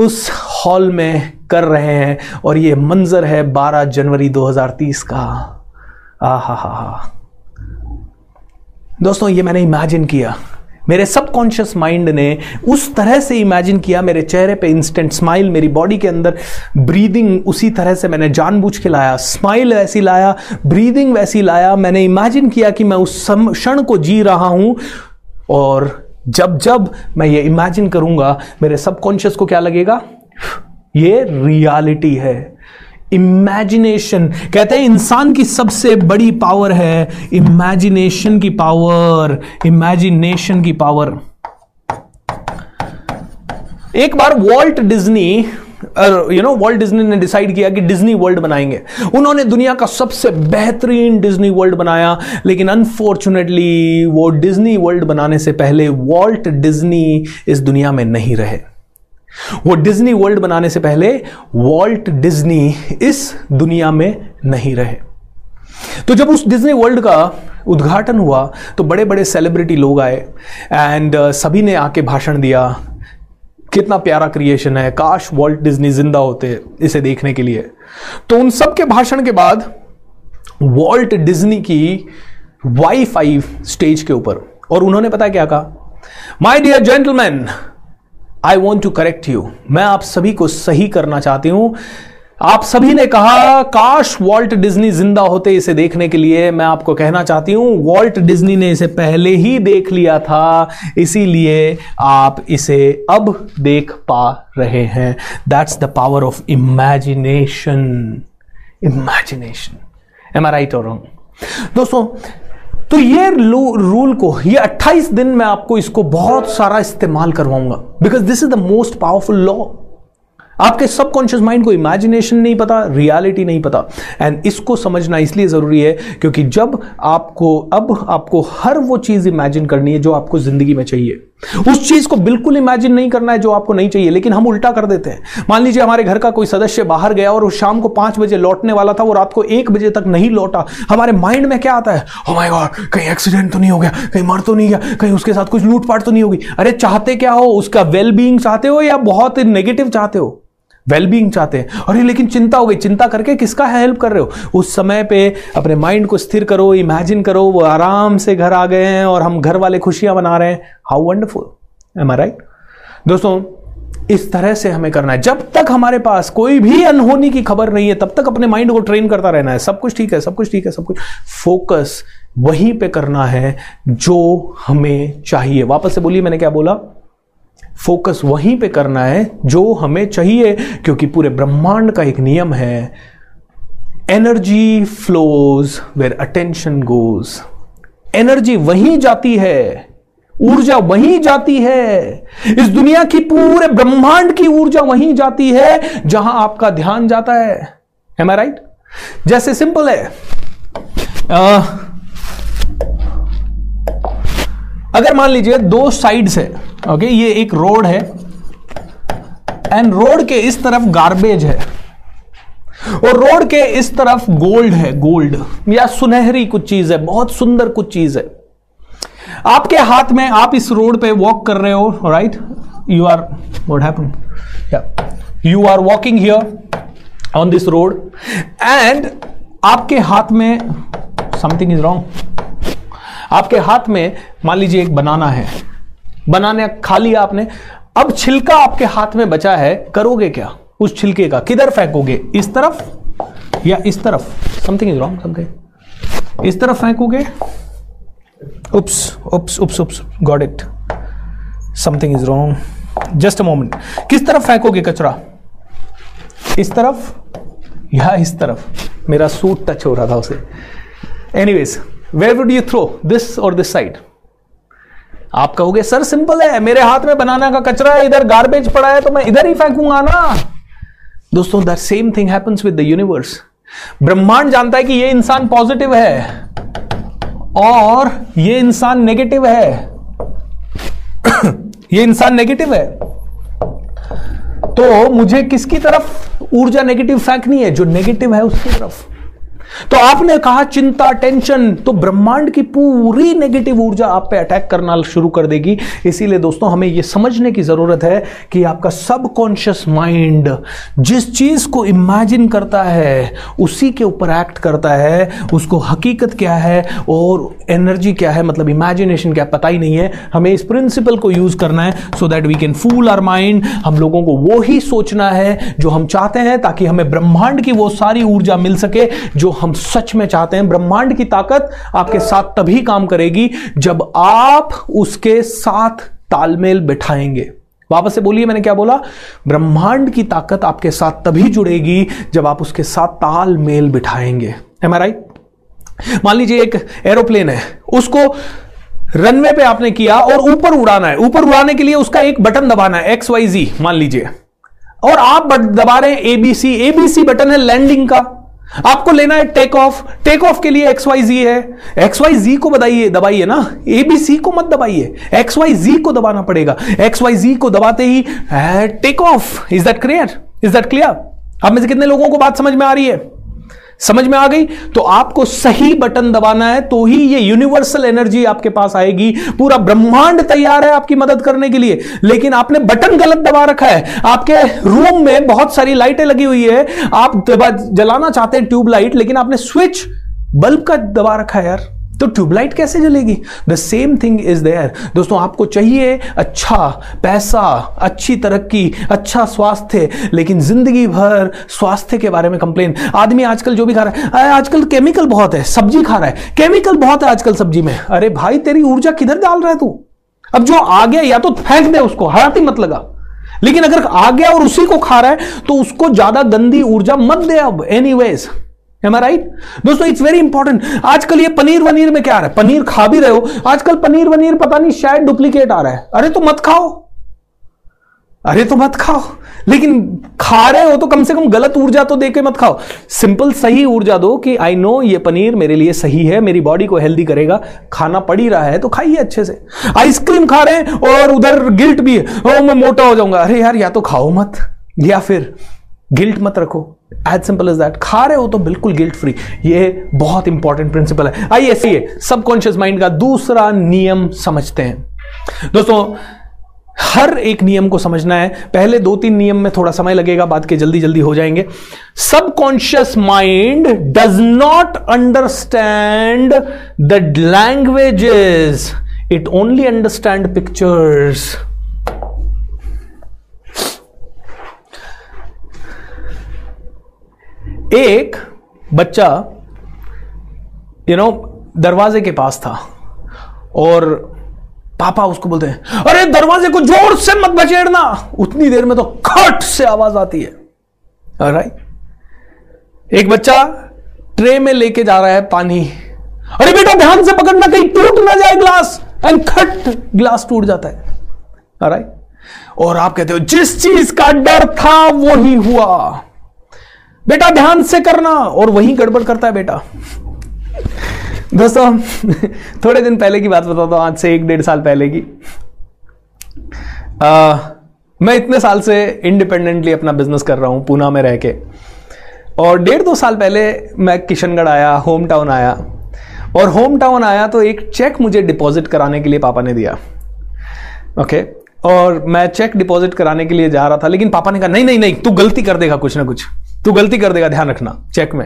उस हॉल में कर रहे हैं। और ये मंजर है 12 जनवरी 2030 का। आहा दोस्तों, ये मैंने इमेजिन किया, मेरे सबकॉन्शियस माइंड ने उस तरह से इमेजिन किया, मेरे चेहरे पे इंस्टेंट स्माइल, मेरी बॉडी के अंदर ब्रीदिंग उसी तरह से मैंने जानबूझ के लाया, स्माइल वैसी लाया, ब्रीदिंग वैसी लाया। मैंने इमेजिन किया कि मैं उस क्षण को जी रहा हूं, और जब जब मैं ये इमेजिन करूंगा, मेरे सबकॉन्शियस को क्या लगेगा? ये रियलिटी है। इमेजिनेशन कहते हैं इंसान की सबसे बड़ी पावर है इमेजिनेशन की पावर, इमेजिनेशन की पावर। एक बार वॉल्ट डिज्नी, वॉल्ट डिज्नी ने डिसाइड किया कि डिज्नी वर्ल्ड बनाएंगे। उन्होंने दुनिया का सबसे बेहतरीन डिज्नी वर्ल्ड बनाया, लेकिन अनफॉर्चुनेटली वो डिज्नी वर्ल्ड बनाने से पहले वॉल्ट डिज्नी इस दुनिया में नहीं रहे। वो डिज्नी वर्ल्ड बनाने से पहले वॉल्ट डिज्नी इस दुनिया में नहीं रहे। तो जब उस डिज्नी वर्ल्ड का उद्घाटन हुआ तो बड़े बड़े सेलिब्रिटी लोग आए, एंड सभी ने आके भाषण दिया, कितना प्यारा क्रिएशन है, काश वॉल्ट डिज्नी जिंदा होते इसे देखने के लिए। तो उन सब के भाषण के बाद वॉल्ट डिज्नी की वाइफ आई स्टेज के ऊपर, और उन्होंने पता क्या कहा? My dear gentleman, I want to correct you, मैं आप सभी को सही करना चाहती हूं। आप सभी ने कहा काश वॉल्ट डिज्नी जिंदा होते इसे देखने के लिए। मैं आपको कहना चाहती हूं, वॉल्ट डिज्नी ने इसे पहले ही देख लिया था, इसीलिए आप इसे अब देख पा रहे हैं। That's the power of imagination. Imagination, am I right और रॉन्ग? दोस्तों, तो ये रूल को, ये 28 दिन मैं आपको इसको बहुत सारा इस्तेमाल करवाऊंगा, because this is the most powerful law. आपके सबकॉन्शियस माइंड को इमेजिनेशन नहीं पता, रियलिटी नहीं पता। एंड इसको समझना इसलिए ज़रूरी है क्योंकि जब आपको अब हर वो चीज़ इमेजिन करनी है जो आपको ज़िंदगी में चाहिए, उस चीज को बिल्कुल इमेजिन नहीं करना है जो आपको नहीं चाहिए। लेकिन हम उल्टा कर देते हैं। मान लीजिए हमारे घर का कोई सदस्य बाहर गया और उस शाम को 5 बजे लौटने वाला था, वो रात को 1 बजे तक नहीं लौटा। हमारे माइंड में क्या आता है? ओह माय गॉड, कहीं एक्सीडेंट तो नहीं हो गया, कहीं मर तो नहीं गया, कहीं उसके साथ कुछ लूटपाट तो नहीं होगी। अरे चाहते क्या हो? उसका वेलबींग चाहते हो या बहुत नेगेटिव चाहते हो? वेलबींग चाहते हैं। अरे लेकिन चिंता हो गई, चिंता करके किसका हेल्प कर रहे हो? उस समय पे अपने माइंड को स्थिर करो, इमेजिन करो वो आराम से घर आ गए हैं और हम घर वाले खुशियां मना रहे हैं। How wonderful, am I right? दोस्तों इस तरह से हमें करना है। जब तक हमारे पास कोई भी अनहोनी की खबर नहीं है तब तक अपने माइंड को ट्रेन करता रहना है। सब कुछ ठीक है, सब कुछ ठीक है, सब कुछ। फोकस वहीं पर करना है जो हमें चाहिए। वापस से बोलिए, मैंने क्या बोला? फोकस वहीं पे करना है जो हमें चाहिए, क्योंकि पूरे ब्रह्मांड का एक नियम है, energy flows where attention goes. Energy वहीं जाती है, ऊर्जा वहीं जाती है, इस दुनिया की पूरे ब्रह्मांड की ऊर्जा वहीं जाती है जहां आपका ध्यान जाता है। Am I right? जैसे सिंपल है, अगर मान लीजिए 2 साइड्स है, ओके, ये एक रोड है एंड रोड के इस तरफ गार्बेज है और रोड के इस तरफ गोल्ड है, गोल्ड या सुनहरी कुछ चीज है, बहुत सुंदर कुछ चीज है आपके हाथ में। आप इस रोड पे वॉक कर रहे हो, right? You are walking here on this road and आपके हाथ में समथिंग इज रॉन्ग। आपके हाथ में मान लीजिए एक बनाना है, बनाना खा लिया आपने, अब छिलका आपके हाथ में बचा है, करोगे क्या? उस छिलके का किधर फेंकोगे? इस तरफ या इस तरफ? Something is wrong, something. इस तरफ फेंकोगे? Oops oops oops oops, got it, something is wrong. Just a moment, किस तरफ फेंकोगे कचरा? इस तरफ या इस तरफ? मेरा सूट टच हो रहा था उसे। Anyways, Where would you throw, this or this side? आप कहोगे सर सिंपल है, मेरे हाथ में बनाना का कचरा है, इधर गार्बेज पड़ा है तो मैं इधर ही फेंकूंगा ना। दोस्तों that same thing happens with the universe. ब्रह्मांड जानता है कि ये इंसान पॉजिटिव है और ये इंसान नेगेटिव है। ये इंसान नेगेटिव है तो मुझे किसकी तरफ ऊर्जा नेगेटिव फेंकनी है? जो नेगेटिव है उसकी तरफ। तो आपने कहा चिंता, टेंशन, तो ब्रह्मांड की पूरी नेगेटिव ऊर्जा आप पे अटैक करना शुरू कर देगी। इसीलिए दोस्तों हमें यह समझने की जरूरत है कि आपका सबकॉन्शियस माइंड जिस चीज को इमेजिन करता है उसी के ऊपर एक्ट करता है। उसको हकीकत क्या है और एनर्जी क्या है, मतलब इमेजिनेशन क्या, पता ही नहीं है। हमें इस प्रिंसिपल को यूज करना है so that we can fool our mind. हम लोगों को वो ही सोचना है जो हम चाहते हैं ताकि हमें ब्रह्मांड की वो सारी ऊर्जा मिल सके जो हम सच में चाहते हैं। ब्रह्मांड की ताकत आपके साथ तभी काम करेगी जब आप उसके साथ तालमेल बिठाएंगे। वापस से बोलिए, मैंने क्या बोला? ब्रह्मांड की ताकत आपके साथ तभी जुड़ेगी जब आप उसके साथ तालमेल बिठाएंगे। Am I right? मान लीजिए एक एरोप्लेन है, उसको रनवे पे आपने किया और ऊपर उड़ाना है। ऊपर उड़ाने के लिए उसका एक बटन दबाना है, XYZ मान लीजिए, और आप दबा रहे हैं ABC। ABC बटन है लैंडिंग का। आपको लेना है टेक ऑफ, टेक ऑफ के लिए XYZ है। XYZ को बताइए, दबाइए ना, ABC को मत दबाइए, XYZ को दबाना पड़ेगा। XYZ को दबाते ही take off. Is that clear? Is that clear? आप में से कितने लोगों को बात समझ में आ रही है? समझ में आ गई? तो आपको सही बटन दबाना है तो ही ये यूनिवर्सल एनर्जी आपके पास आएगी। पूरा ब्रह्मांड तैयार है आपकी मदद करने के लिए, लेकिन आपने बटन गलत दबा रखा है। आपके रूम में बहुत सारी लाइटें लगी हुई है, आप जलाना चाहते हैं ट्यूबलाइट, लेकिन आपने स्विच बल्ब का दबा रखा है यार, तो ट्यूबलाइट कैसे जलेगी? The same thing is there. दोस्तों आपको चाहिए अच्छा पैसा, अच्छी तरक्की, अच्छा स्वास्थ्य, लेकिन जिंदगी भर स्वास्थ्य के बारे में कंप्लेन। आदमी आजकल जो भी खा रहा है, आजकल केमिकल बहुत है, सब्जी खा रहा है, केमिकल बहुत है आजकल सब्जी में। अरे भाई तेरी ऊर्जा किधर डाल रहा है तू? अब जो आ गया या तो फेंक दे उसको, हाथ ही मत लगा, लेकिन अगर आ गया और उसी को खा रहा है तो उसको ज्यादा गंदी ऊर्जा मत दे अब। Anyways, am I right? दोस्तों इट्स वेरी इंपॉर्टेंट। आजकल ये पनीर वनीर में क्या आ रहा है? पनीर खा भी रहे हो आजकल, पनीर वनीर पता नहीं शायद डुप्लीकेट आ रहा है। अरे तो मत खाओ, अरे तो मत खाओ, लेकिन खा रहे हो तो कम से कम गलत ऊर्जा तो देके मत खाओ, सिंपल सही ऊर्जा दो कि आई नो ये पनीर मेरे लिए सही है, मेरी बॉडी को हेल्दी करेगा, खाना पड़ ही रहा है तो खाइए अच्छे से। आइसक्रीम खा रहे हैं और उधर गिल्ट भी है, ओ मैं मोटा हो जाऊंगा, अरे यार या तो खाओ मत या फिर गिल्ट मत रखो, एज सिंपल एज दैट। खा रहे हो तो बिल्कुल गिल्ट फ्री, ये बहुत इंपॉर्टेंट प्रिंसिपल है। आइए ऐसी सबकॉन्शियस माइंड का दूसरा नियम समझते हैं। दोस्तों हर एक नियम को समझना है, पहले 2-3 नियम में थोड़ा समय लगेगा, बाद के जल्दी जल्दी हो जाएंगे। Subconscious mind does not understand the languages, it only understand pictures. एक बच्चा दरवाजे के पास था और पापा उसको बोलते हैं अरे दरवाजे को जोर से मत बचेड़ना, उतनी देर में तो खट से आवाज आती है। ऑलराइट, एक बच्चा ट्रे में लेके जा रहा है पानी, अरे बेटा ध्यान से पकड़ना कहीं टूट ना जाए ग्लास, एंड खट ग्लास टूट जाता है। ऑलराइट, और आप कहते हो जिस चीज का डर था वो ही हुआ, बेटा ध्यान से करना, और वही गड़बड़ करता है बेटा। दोस्तों थोड़े दिन पहले की बात बताता हूं, आज से 1-1.5 साल पहले की। मैं इतने साल से इंडिपेंडेंटली अपना बिजनेस कर रहा हूं पुणे में रह के, और 1-2 साल पहले मैं किशनगढ़ आया, होम टाउन आया, और होम टाउन आया तो एक चेक मुझे डिपॉजिट कराने के लिए पापा ने दिया। ओके, और मैं चेक डिपॉजिट कराने के लिए जा रहा था, लेकिन पापा ने कहा नहीं नहीं नहीं, तू गलती कर देगा, कुछ ना कुछ तू गलती कर देगा, ध्यान रखना चेक में।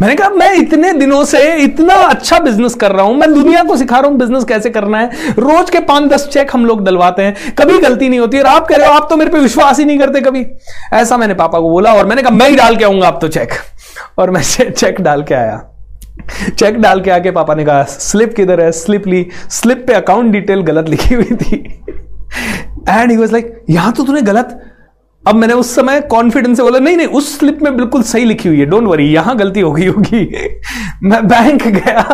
मैंने कहा मैं इतने दिनों से इतना अच्छा बिजनेस कर रहा हूं, मैं दुनिया को सिखा रहा हूं बिजनेस कैसे करना है, रोज के 5-10 चेक हम लोग डलवाते हैं, कभी गलती नहीं होती है, और आप कह रहे हो आप तो मेरे पे विश्वास ही नहीं करते कभी। ऐसा मैंने पापा को बोला, और मैंने कहा मैं ही डाल के आऊंगा आप तो चेक, और मैं चेक डाल के आया। चेक डाल के आके पापा ने कहा स्लिप किधर है, स्लिप ली, स्लिप पे अकाउंट डिटेल गलत लिखी हुई थी। एंड ही वाज लाइक यहां तो तूने गलत, अब मैंने उस समय कॉन्फिडेंस से बोला नहीं नहीं उस स्लिप में बिल्कुल सही लिखी हुई है, डोंट वरी यहां गलती हो गई होगी। मैं बैंक गया,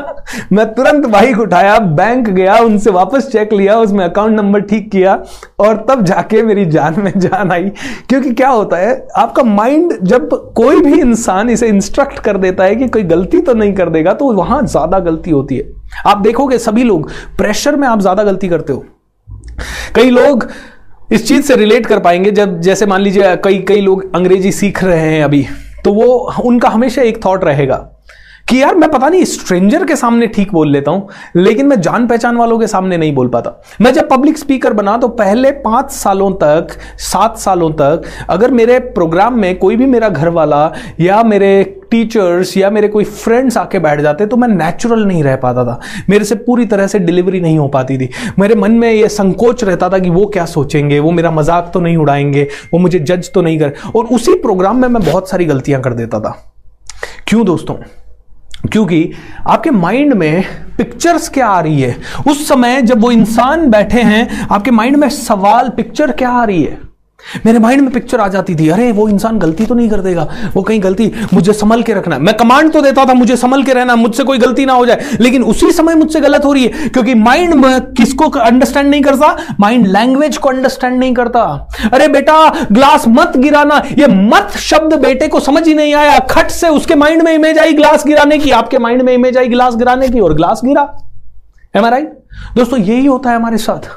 मैं तुरंत बाइक उठाया, बैंक गया, उनसे वापस चेक लिया, उसमें अकाउंट नंबर ठीक किया, और तब जाके मेरी जान में जान आई। क्योंकि क्या होता है, आपका माइंड जब कोई भी इंसान इसे इंस्ट्रक्ट कर देता है कि कोई गलती तो नहीं कर देगा, तो वहां ज्यादा गलती होती है। आप देखोगे सभी लोग प्रेशर में आप ज्यादा गलती करते हो। कई लोग इस चीज से रिलेट कर पाएंगे, जब जैसे मान लीजिए कई लोग अंग्रेजी सीख रहे हैं अभी, तो वो उनका हमेशा एक थॉट रहेगा कि यार मैं पता नहीं स्ट्रेंजर के सामने ठीक बोल लेता हूं, लेकिन मैं जान पहचान वालों के सामने नहीं बोल पाता। मैं जब पब्लिक स्पीकर बना तो पहले 5 सालों तक, 7 सालों तक, अगर मेरे प्रोग्राम में कोई भी मेरा घर वाला या मेरे टीचर्स या मेरे कोई फ्रेंड्स आके बैठ जाते तो मैं नेचुरल नहीं रह पाता था, मेरे से पूरी तरह से डिलीवरी नहीं हो पाती थी। मेरे मन में ये संकोच रहता था कि वो क्या सोचेंगे, वो मेरा मजाक तो नहीं उड़ाएंगे, वो मुझे जज तो नहीं कर, और उसी प्रोग्राम में मैं बहुत सारी गलतियां कर देता था। क्यों दोस्तों? क्योंकि आपके माइंड में पिक्चर्स क्या आ रही है उस समय जब वो इंसान बैठे हैं, आपके माइंड में सवाल पिक्चर क्या आ रही है। मेरे माइंड में पिक्चर आ जाती थी, अरे वो इंसान गलती तो नहीं कर देगा, वो कहीं गलती, मुझे संभल के रखना है। मैं कमांड तो देता था मुझे संभल के रहना, मुझसे कोई गलती ना हो जाए, लेकिन उसी समय मुझसे गलत हो रही है, क्योंकि माइंड किसको अंडरस्टैंड नहीं करता, माइंड लैंग्वेज को अंडरस्टैंड नहीं करता। अरे बेटा ग्लास मत गिराना, ये मत शब्द बेटे को समझ ही नहीं आया, खट से उसके माइंड में इमेज आई ग्लास गिराने की, आपके माइंड में इमेज आई ग्लास गिराने की, और ग्लास गिरा। Am I right? दोस्तों यही होता है हमारे साथ,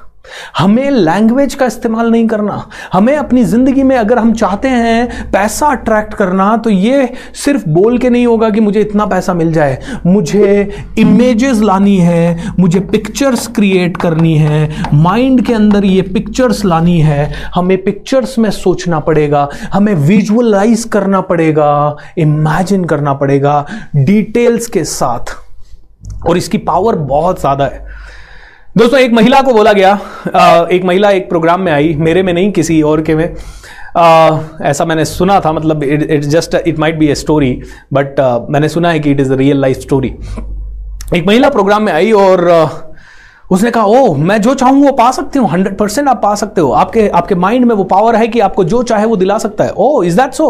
हमें लैंग्वेज का इस्तेमाल नहीं करना। हमें अपनी जिंदगी में अगर हम चाहते हैं पैसा अट्रैक्ट करना, तो ये सिर्फ बोल के नहीं होगा कि मुझे इतना पैसा मिल जाए, मुझे इमेजेस लानी है, मुझे पिक्चर्स क्रिएट करनी है, माइंड के अंदर ये पिक्चर्स लानी है, हमें पिक्चर्स में सोचना पड़ेगा, हमें विजुअलाइज करना पड़ेगा, इमेजिन करना पड़ेगा डिटेल्स के साथ, और इसकी पावर बहुत ज्यादा है। दोस्तों एक महिला को बोला गया, एक महिला एक प्रोग्राम में आई, मेरे में नहीं किसी और के में, ऐसा मैंने सुना था, मतलब it's just it might be a story, but मैंने सुना है कि it is a real life story. एक महिला प्रोग्राम में आई और उसने कहा ओह मैं जो चाहूँ वो पा सकती हूँ, 100% आप पा सकते हो, आपके आपके माइंड में वो पावर है कि आपको जो चाहे वो दिला सकता है। ओह इज दैट सो,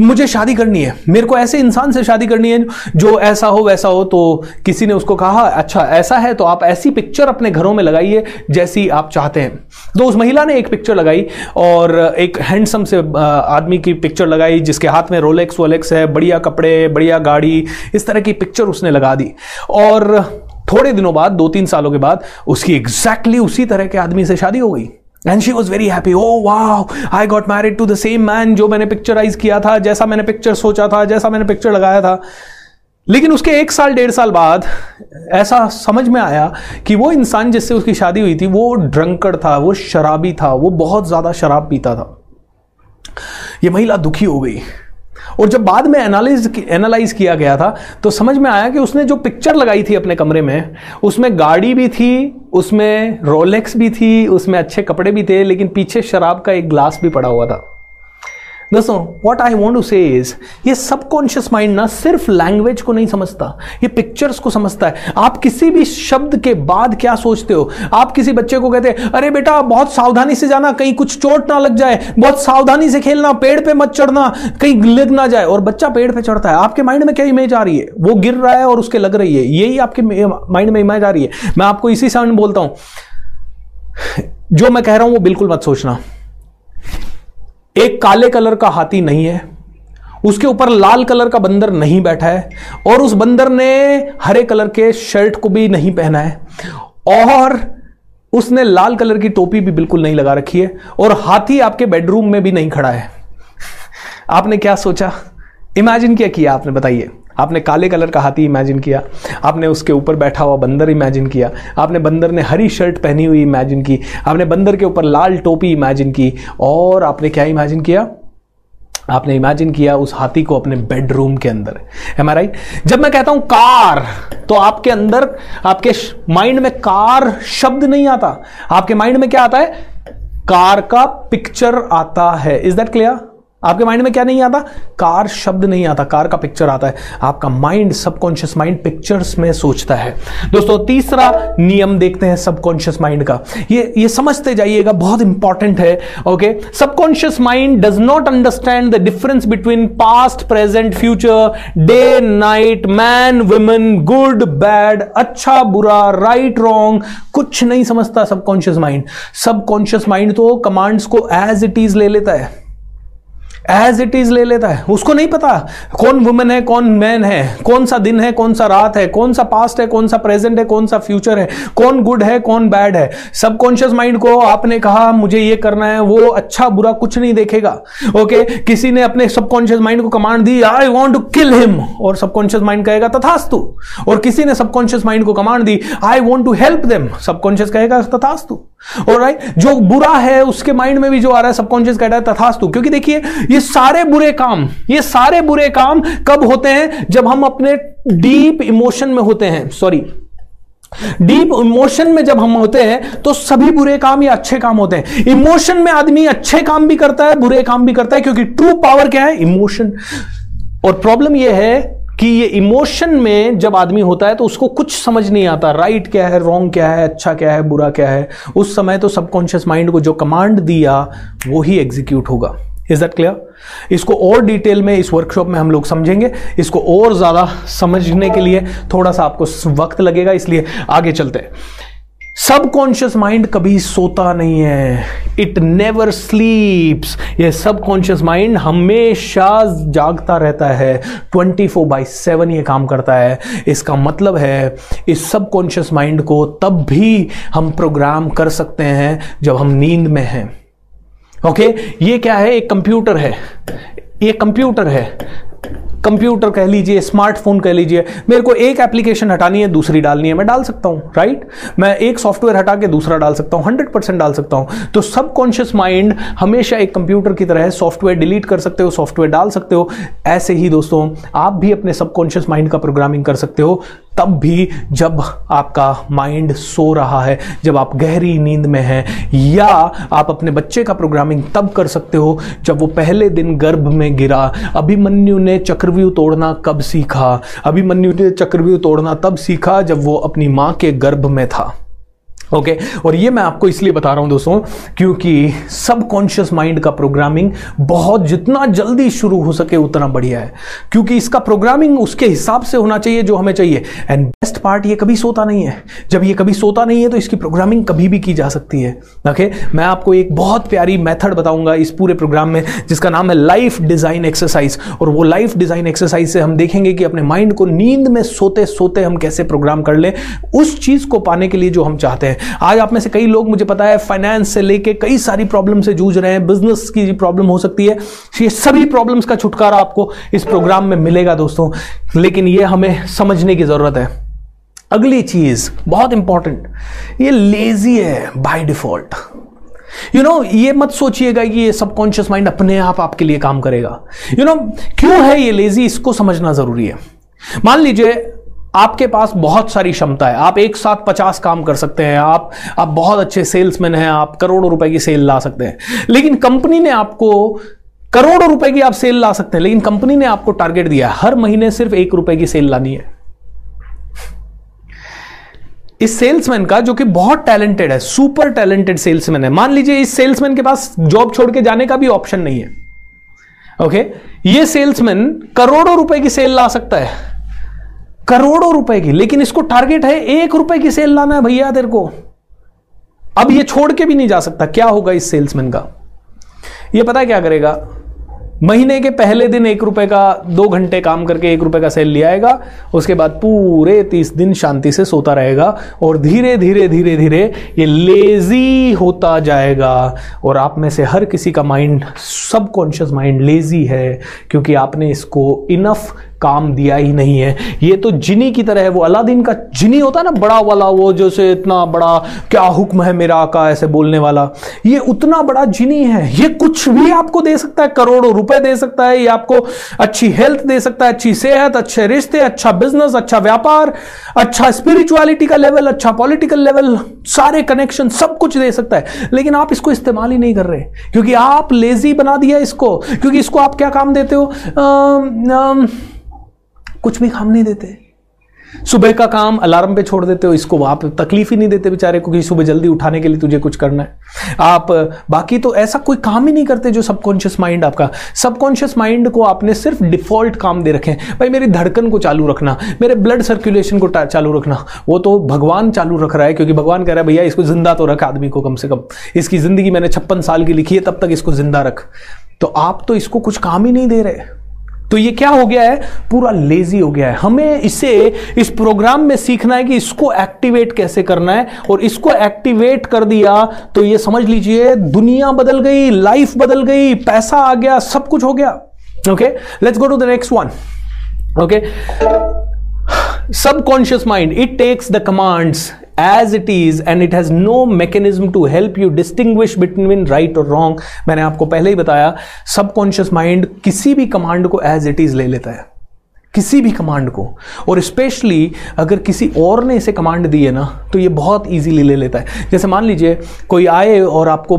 मुझे शादी करनी है, मेरे को ऐसे इंसान से शादी करनी है जो ऐसा हो वैसा हो। तो किसी ने उसको कहा अच्छा ऐसा है तो आप ऐसी पिक्चर अपने घरों में लगाइए जैसी आप चाहते हैं। तो उस महिला ने एक पिक्चर लगाई और एक हैंडसम से आदमी की पिक्चर लगाई जिसके हाथ में रोलेक्स वोलेक्स है, बढ़िया कपड़े, बढ़िया गाड़ी, इस तरह की पिक्चर उसने लगा दी। और थोड़े दिनों बाद, 2-3 सालों के बाद उसकी एग्जैक्टली उसी तरह के आदमी से शादी हो गई। And she was very happy, oh वाह I got married to the same man जो मैंने पिक्चराइज किया था, जैसा मैंने पिक्चर सोचा था, जैसा मैंने पिक्चर लगाया था। लेकिन उसके 1 साल 1.5 साल बाद ऐसा समझ में आया कि वो इंसान जिससे उसकी शादी हुई थी वो ड्रंकर्ड था, वो शराबी था, वो बहुत ज्यादा शराब पीता था। ये महिला दुखी हो गई और जब बाद में एनालाइज किया गया था तो समझ में आया कि उसने जो पिक्चर लगाई थी अपने कमरे में, उसमें गाड़ी भी थी, उसमें रोलेक्स भी थी, उसमें अच्छे कपड़े भी थे, लेकिन पीछे शराब का एक ग्लास भी पड़ा हुआ था। दोस्तों what I want to say is, ये सबकॉन्शियस माइंड ना सिर्फ लैंग्वेज को नहीं समझता, ये पिक्चर्स को समझता है। आप किसी भी शब्द के बाद क्या सोचते हो, आप किसी बच्चे को कहते हैं अरे बेटा बहुत सावधानी से जाना कहीं कुछ चोट ना लग जाए, बहुत सावधानी से खेलना, पेड़ पे मत चढ़ना कहीं लग ना जाए, और बच्चा पेड़ पे चढ़ता है। आपके माइंड में क्या इमेज आ रही है, वो गिर रहा है और उसके लग रही है, यही आपके माइंड में इमेज आ रही है। मैं आपको इसी साउंड बोलता हूं, जो मैं कह रहा हूं वो बिल्कुल मत सोचना। एक काले कलर का हाथी नहीं है, उसके ऊपर लाल कलर का बंदर नहीं बैठा है, और उस बंदर ने हरे कलर के शर्ट को भी नहीं पहना है, और उसने लाल कलर की टोपी भी बिल्कुल नहीं लगा रखी है, और हाथी आपके बेडरूम में भी नहीं खड़ा है। आपने क्या सोचा, इमेजिन क्या किया आपने, बताइए। आपने काले कलर का हाथी इमेजिन किया, आपने उसके ऊपर बैठा हुआ बंदर इमेजिन किया, आपने बंदर ने हरी शर्ट पहनी हुई इमेजिन की, आपने बंदर के ऊपर लाल टोपी इमेजिन की, और आपने क्या इमेजिन किया, आपने इमेजिन किया उस हाथी को अपने बेडरूम के अंदर। Am I right? जब मैं कहता हूं कार, तो आपके अंदर, आपके माइंड में कार शब्द नहीं आता, आपके माइंड में क्या आता है, कार का पिक्चर आता है। Is that clear? आपके माइंड में क्या नहीं आता, कार शब्द नहीं आता, कार का पिक्चर आता है। आपका माइंड, सबकॉन्शियस माइंड पिक्चर्स में सोचता है। दोस्तों तीसरा नियम देखते हैं सबकॉन्शियस माइंड का, ये समझते जाइएगा, बहुत इंपॉर्टेंट है। Okay, subconscious mind does not understand the difference between past, present, future, day, night, man, women, good, bad, अच्छा, बुरा, राइट, रॉन्ग, कुछ नहीं समझता सबकॉन्शियस माइंड। सबकॉन्शियस माइंड तो कमांड्स को एज इट इज ले लेता है, एज इट इज ले लेता है। उसको नहीं पता कौन वुमेन है, कौन मैन है, कौन सा दिन है, कौन सा रात है, कौन सा पास्ट है, कौन सा प्रेजेंट है, कौन सा फ्यूचर है, कौन गुड है, कौन बैड है। सबकॉन्शियस माइंड को आपने कहा मुझे ये करना है, वो अच्छा बुरा कुछ नहीं देखेगा। ओके, किसी ने अपने सबकॉन्शियस माइंड को कमांड दी I want to kill him, और सबकॉन्शियस माइंड कहेगा तथास्तु। और किसी ने सबकॉन्शियस माइंड को कमांड दी I want to help them, subconscious कहेगा तथास्तु। ऑलराइट, जो बुरा है उसके माइंड में भी जो आ रहा है सबकॉन्शियस कहता है तथास्तु। क्योंकि देखिए ये सारे बुरे काम कब होते हैं, जब हम अपने डीप इमोशन में होते हैं, डीप इमोशन में जब हम होते हैं तो सभी बुरे काम या अच्छे काम होते हैं। इमोशन में आदमी अच्छे काम भी करता है, बुरे काम भी करता है, क्योंकि ट्रू पावर क्या है, इमोशन। और प्रॉब्लम यह है कि ये इमोशन में जब आदमी होता है तो उसको कुछ समझ नहीं आता, राइट क्या है, रॉन्ग क्या है, अच्छा क्या है, बुरा क्या है। उस समय तो सबकॉन्शियस माइंड को जो कमांड दिया वो ही एग्जीक्यूट होगा। Is that clear? इसको और डिटेल में इस वर्कशॉप में हम लोग समझेंगे, इसको और ज्यादा समझने के लिए थोड़ा सा आपको वक्त लगेगा, इसलिए आगे चलते हैं। सबकॉन्शियस माइंड कभी सोता नहीं है, इट नेवर स्लीप्स। ये सबकॉन्शियस माइंड हमेशा जागता रहता है, 24/7 ये काम करता है। इसका मतलब है इस सबकॉन्शियस माइंड को तब भी हम प्रोग्राम कर सकते हैं जब हम नींद में हैं। ओके, ये क्या है, एक कंप्यूटर है, ये कंप्यूटर है, कंप्यूटर कह लीजिए, स्मार्टफोन कह लीजिए। मेरे को एक एप्लीकेशन हटानी है, दूसरी डालनी है, मैं डाल सकता हूँ, राइट? मैं एक सॉफ्टवेयर हटा के दूसरा डाल सकता हूँ, 100% डाल सकता हूँ। तो सबकॉन्शियस माइंड हमेशा एक कंप्यूटर की तरह है, सॉफ्टवेयर डिलीट कर सकते हो, सॉफ्टवेयर डाल सकते हो। ऐसे ही दोस्तों आप भी अपने सबकॉन्शियस माइंड का प्रोग्रामिंग कर सकते हो, तब भी जब आपका माइंड सो रहा है, जब आप गहरी नींद में हैं। या आप अपने बच्चे का प्रोग्रामिंग तब कर सकते हो जब वो पहले दिन गर्भ में गिरा। अभिमन्यु ने चक्रव्यूह तोड़ना कब सीखा? अभिमन्यु ने चक्रव्यूह तोड़ना तब सीखा जब वो अपनी मां के गर्भ में था। ओके और ये मैं आपको इसलिए बता रहा हूं दोस्तों क्योंकि सबकॉन्शियस माइंड का प्रोग्रामिंग बहुत जितना जल्दी शुरू हो सके उतना बढ़िया है, क्योंकि इसका प्रोग्रामिंग उसके हिसाब से होना चाहिए जो हमें चाहिए। एंड बेस्ट पार्ट, ये कभी सोता नहीं है। जब ये कभी सोता नहीं है तो इसकी प्रोग्रामिंग कभी भी की जा सकती है। ओके मैं आपको एक बहुत प्यारी मेथड बताऊंगा इस पूरे प्रोग्राम में जिसका नाम है लाइफ डिजाइन एक्सरसाइज। और वो लाइफ डिजाइन एक्सरसाइज से हम देखेंगे कि अपने माइंड को नींद में सोते सोते हम कैसे प्रोग्राम कर लें उस चीज को पाने के लिए जो हम चाहते हैं। आज आप में से कई लोग, मुझे पता है, फाइनेंस से लेके कई सारी प्रॉब्लम से जूझ रहे हैं, बिजनेस की प्रॉब्लम हो सकती है। ये सभी प्रॉब्लम्स का छुटकारा आपको इस प्रोग्राम में मिलेगा दोस्तों, लेकिन ये हमें समझने की जरूरत है। अगली चीज बहुत इंपॉर्टेंट, ये लेजी है बाय डिफॉल्ट। ये मत सोचिएगा कि ये सबकॉन्शियस माइंड अपने आप आपके लिए काम करेगा। क्यों है ये लेजी, इसको समझना जरूरी है। मान लीजिए आपके पास बहुत सारी क्षमता है, आप एक साथ 50 काम कर सकते हैं, आप बहुत अच्छे सेल्समैन हैं, आप करोड़ों रुपए की सेल ला सकते हैं, लेकिन कंपनी ने आपको करोड़ों रुपए की आप सेल ला सकते हैं लेकिन कंपनी ने आपको टारगेट दिया हर महीने सिर्फ ₹1 की सेल लानी है। इस सेल्समैन का, जो कि बहुत टैलेंटेड है, सुपर टैलेंटेड सेल्समैन है, मान लीजिए इस सेल्समैन के पास जॉब छोड़ के जाने का भी ऑप्शन नहीं है। ओके ये सेल्समैन करोड़ों रुपए की सेल ला सकता है, करोड़ों रुपए की, लेकिन इसको टारगेट है ₹1 की सेल लाना है भैया तेरे को। अब ये छोड़ के भी नहीं जा सकता। क्या होगा इस सेल्समैन का, ये पता क्या करेगा, महीने के पहले दिन ₹1 का 2 घंटे काम करके ₹1 का सेल ले आएगा, उसके बाद पूरे 30 दिन शांति से सोता रहेगा और धीरे धीरे धीरे धीरे ये लेजी होता जाएगा। और आप में से हर किसी का माइंड, सबकॉन्शियस माइंड लेजी है, क्योंकि आपने इसको इनफ काम दिया ही नहीं है। ये तो जिनी की तरह है, वो अलादीन का जिनी होता है ना बड़ा वाला, वो जैसे इतना बड़ा, क्या हुक्म है मेरा का, ऐसे बोलने वाला, ये उतना बड़ा जिनी है। ये कुछ भी आपको दे सकता है, करोड़ों रुपए दे सकता है, ये आपको अच्छी हेल्थ दे सकता है, अच्छी सेहत, अच्छे रिश्ते, अच्छा बिजनेस, अच्छा व्यापार, अच्छा स्पिरिचुअलिटी का लेवल, अच्छा पॉलिटिकल लेवल, सारे कनेक्शन, सब कुछ दे सकता है, लेकिन आप इसको इस्तेमाल ही नहीं कर रहे क्योंकि आप लेजी बना दिया इसको। क्योंकि इसको आप क्या काम देते हो, कुछ भी काम नहीं देते। सुबह का काम अलार्म पे छोड़ देते हो, इसको आप तकलीफ ही नहीं देते बेचारे को कि सुबह जल्दी उठाने के लिए तुझे कुछ करना है। आप बाकी तो ऐसा कोई काम ही नहीं करते जो सबकॉन्शियस माइंड आपका, सबकॉन्शियस माइंड को आपने सिर्फ डिफॉल्ट काम दे रखे हैं। भाई मेरी धड़कन को चालू रखना, मेरे ब्लड सर्कुलेशन को चालू रखना, वो तो भगवान चालू रख रहा है, क्योंकि भगवान कह रहा है भैया इसको जिंदा तो रख आदमी को, कम से कम इसकी जिंदगी मैंने 56 साल की लिखी है, तब तक इसको जिंदा रख। तो आप तो इसको कुछ काम ही नहीं दे रहे। तो ये क्या हो गया है, पूरा लेजी हो गया है। हमें इसे इस प्रोग्राम में सीखना है कि इसको एक्टिवेट कैसे करना है, और इसको एक्टिवेट कर दिया तो ये समझ लीजिए दुनिया बदल गई, लाइफ बदल गई, पैसा आ गया, सब कुछ हो गया। Okay let's go to the next one. Okay subconscious mind, it takes the commands as it is and it has no mechanism to help you distinguish between right or wrong। मैंने आपको पहले ही बताया, सबकॉन्शियस माइंड किसी भी command को as it is ले लेता है, किसी भी कमांड को, और स्पेशली अगर किसी और ने इसे कमांड दी है ना तो ये बहुत इजीली ले लेता है। जैसे मान लीजिए कोई आए और आपको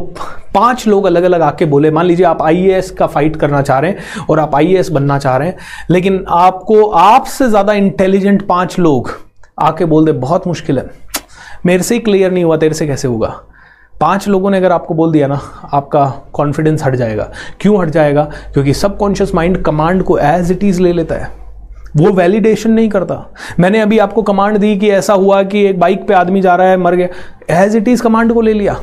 5 लोग अलग अलग आके बोले, मान लीजिए आप IAS का फाइट करना चाह रहे हैं और आप IAS बनना चाह रहे हैं, लेकिन आपको आपसे ज़्यादा इंटेलिजेंट 5 लोग आके बोल दे बहुत मुश्किल है, मेरे से ही क्लियर नहीं हुआ, तेरे से कैसे होगा। 5 लोगों ने अगर आपको बोल दिया ना, आपका कॉन्फिडेंस हट जाएगा। क्यों हट जाएगा, क्योंकि सबकॉन्शियस माइंड कमांड को एज इट इज ले लेता है, वो वैलिडेशन नहीं करता। मैंने अभी आपको कमांड दी कि ऐसा हुआ कि एक बाइक पे आदमी जा रहा है, मर गया, एज इट इज कमांड को ले लिया।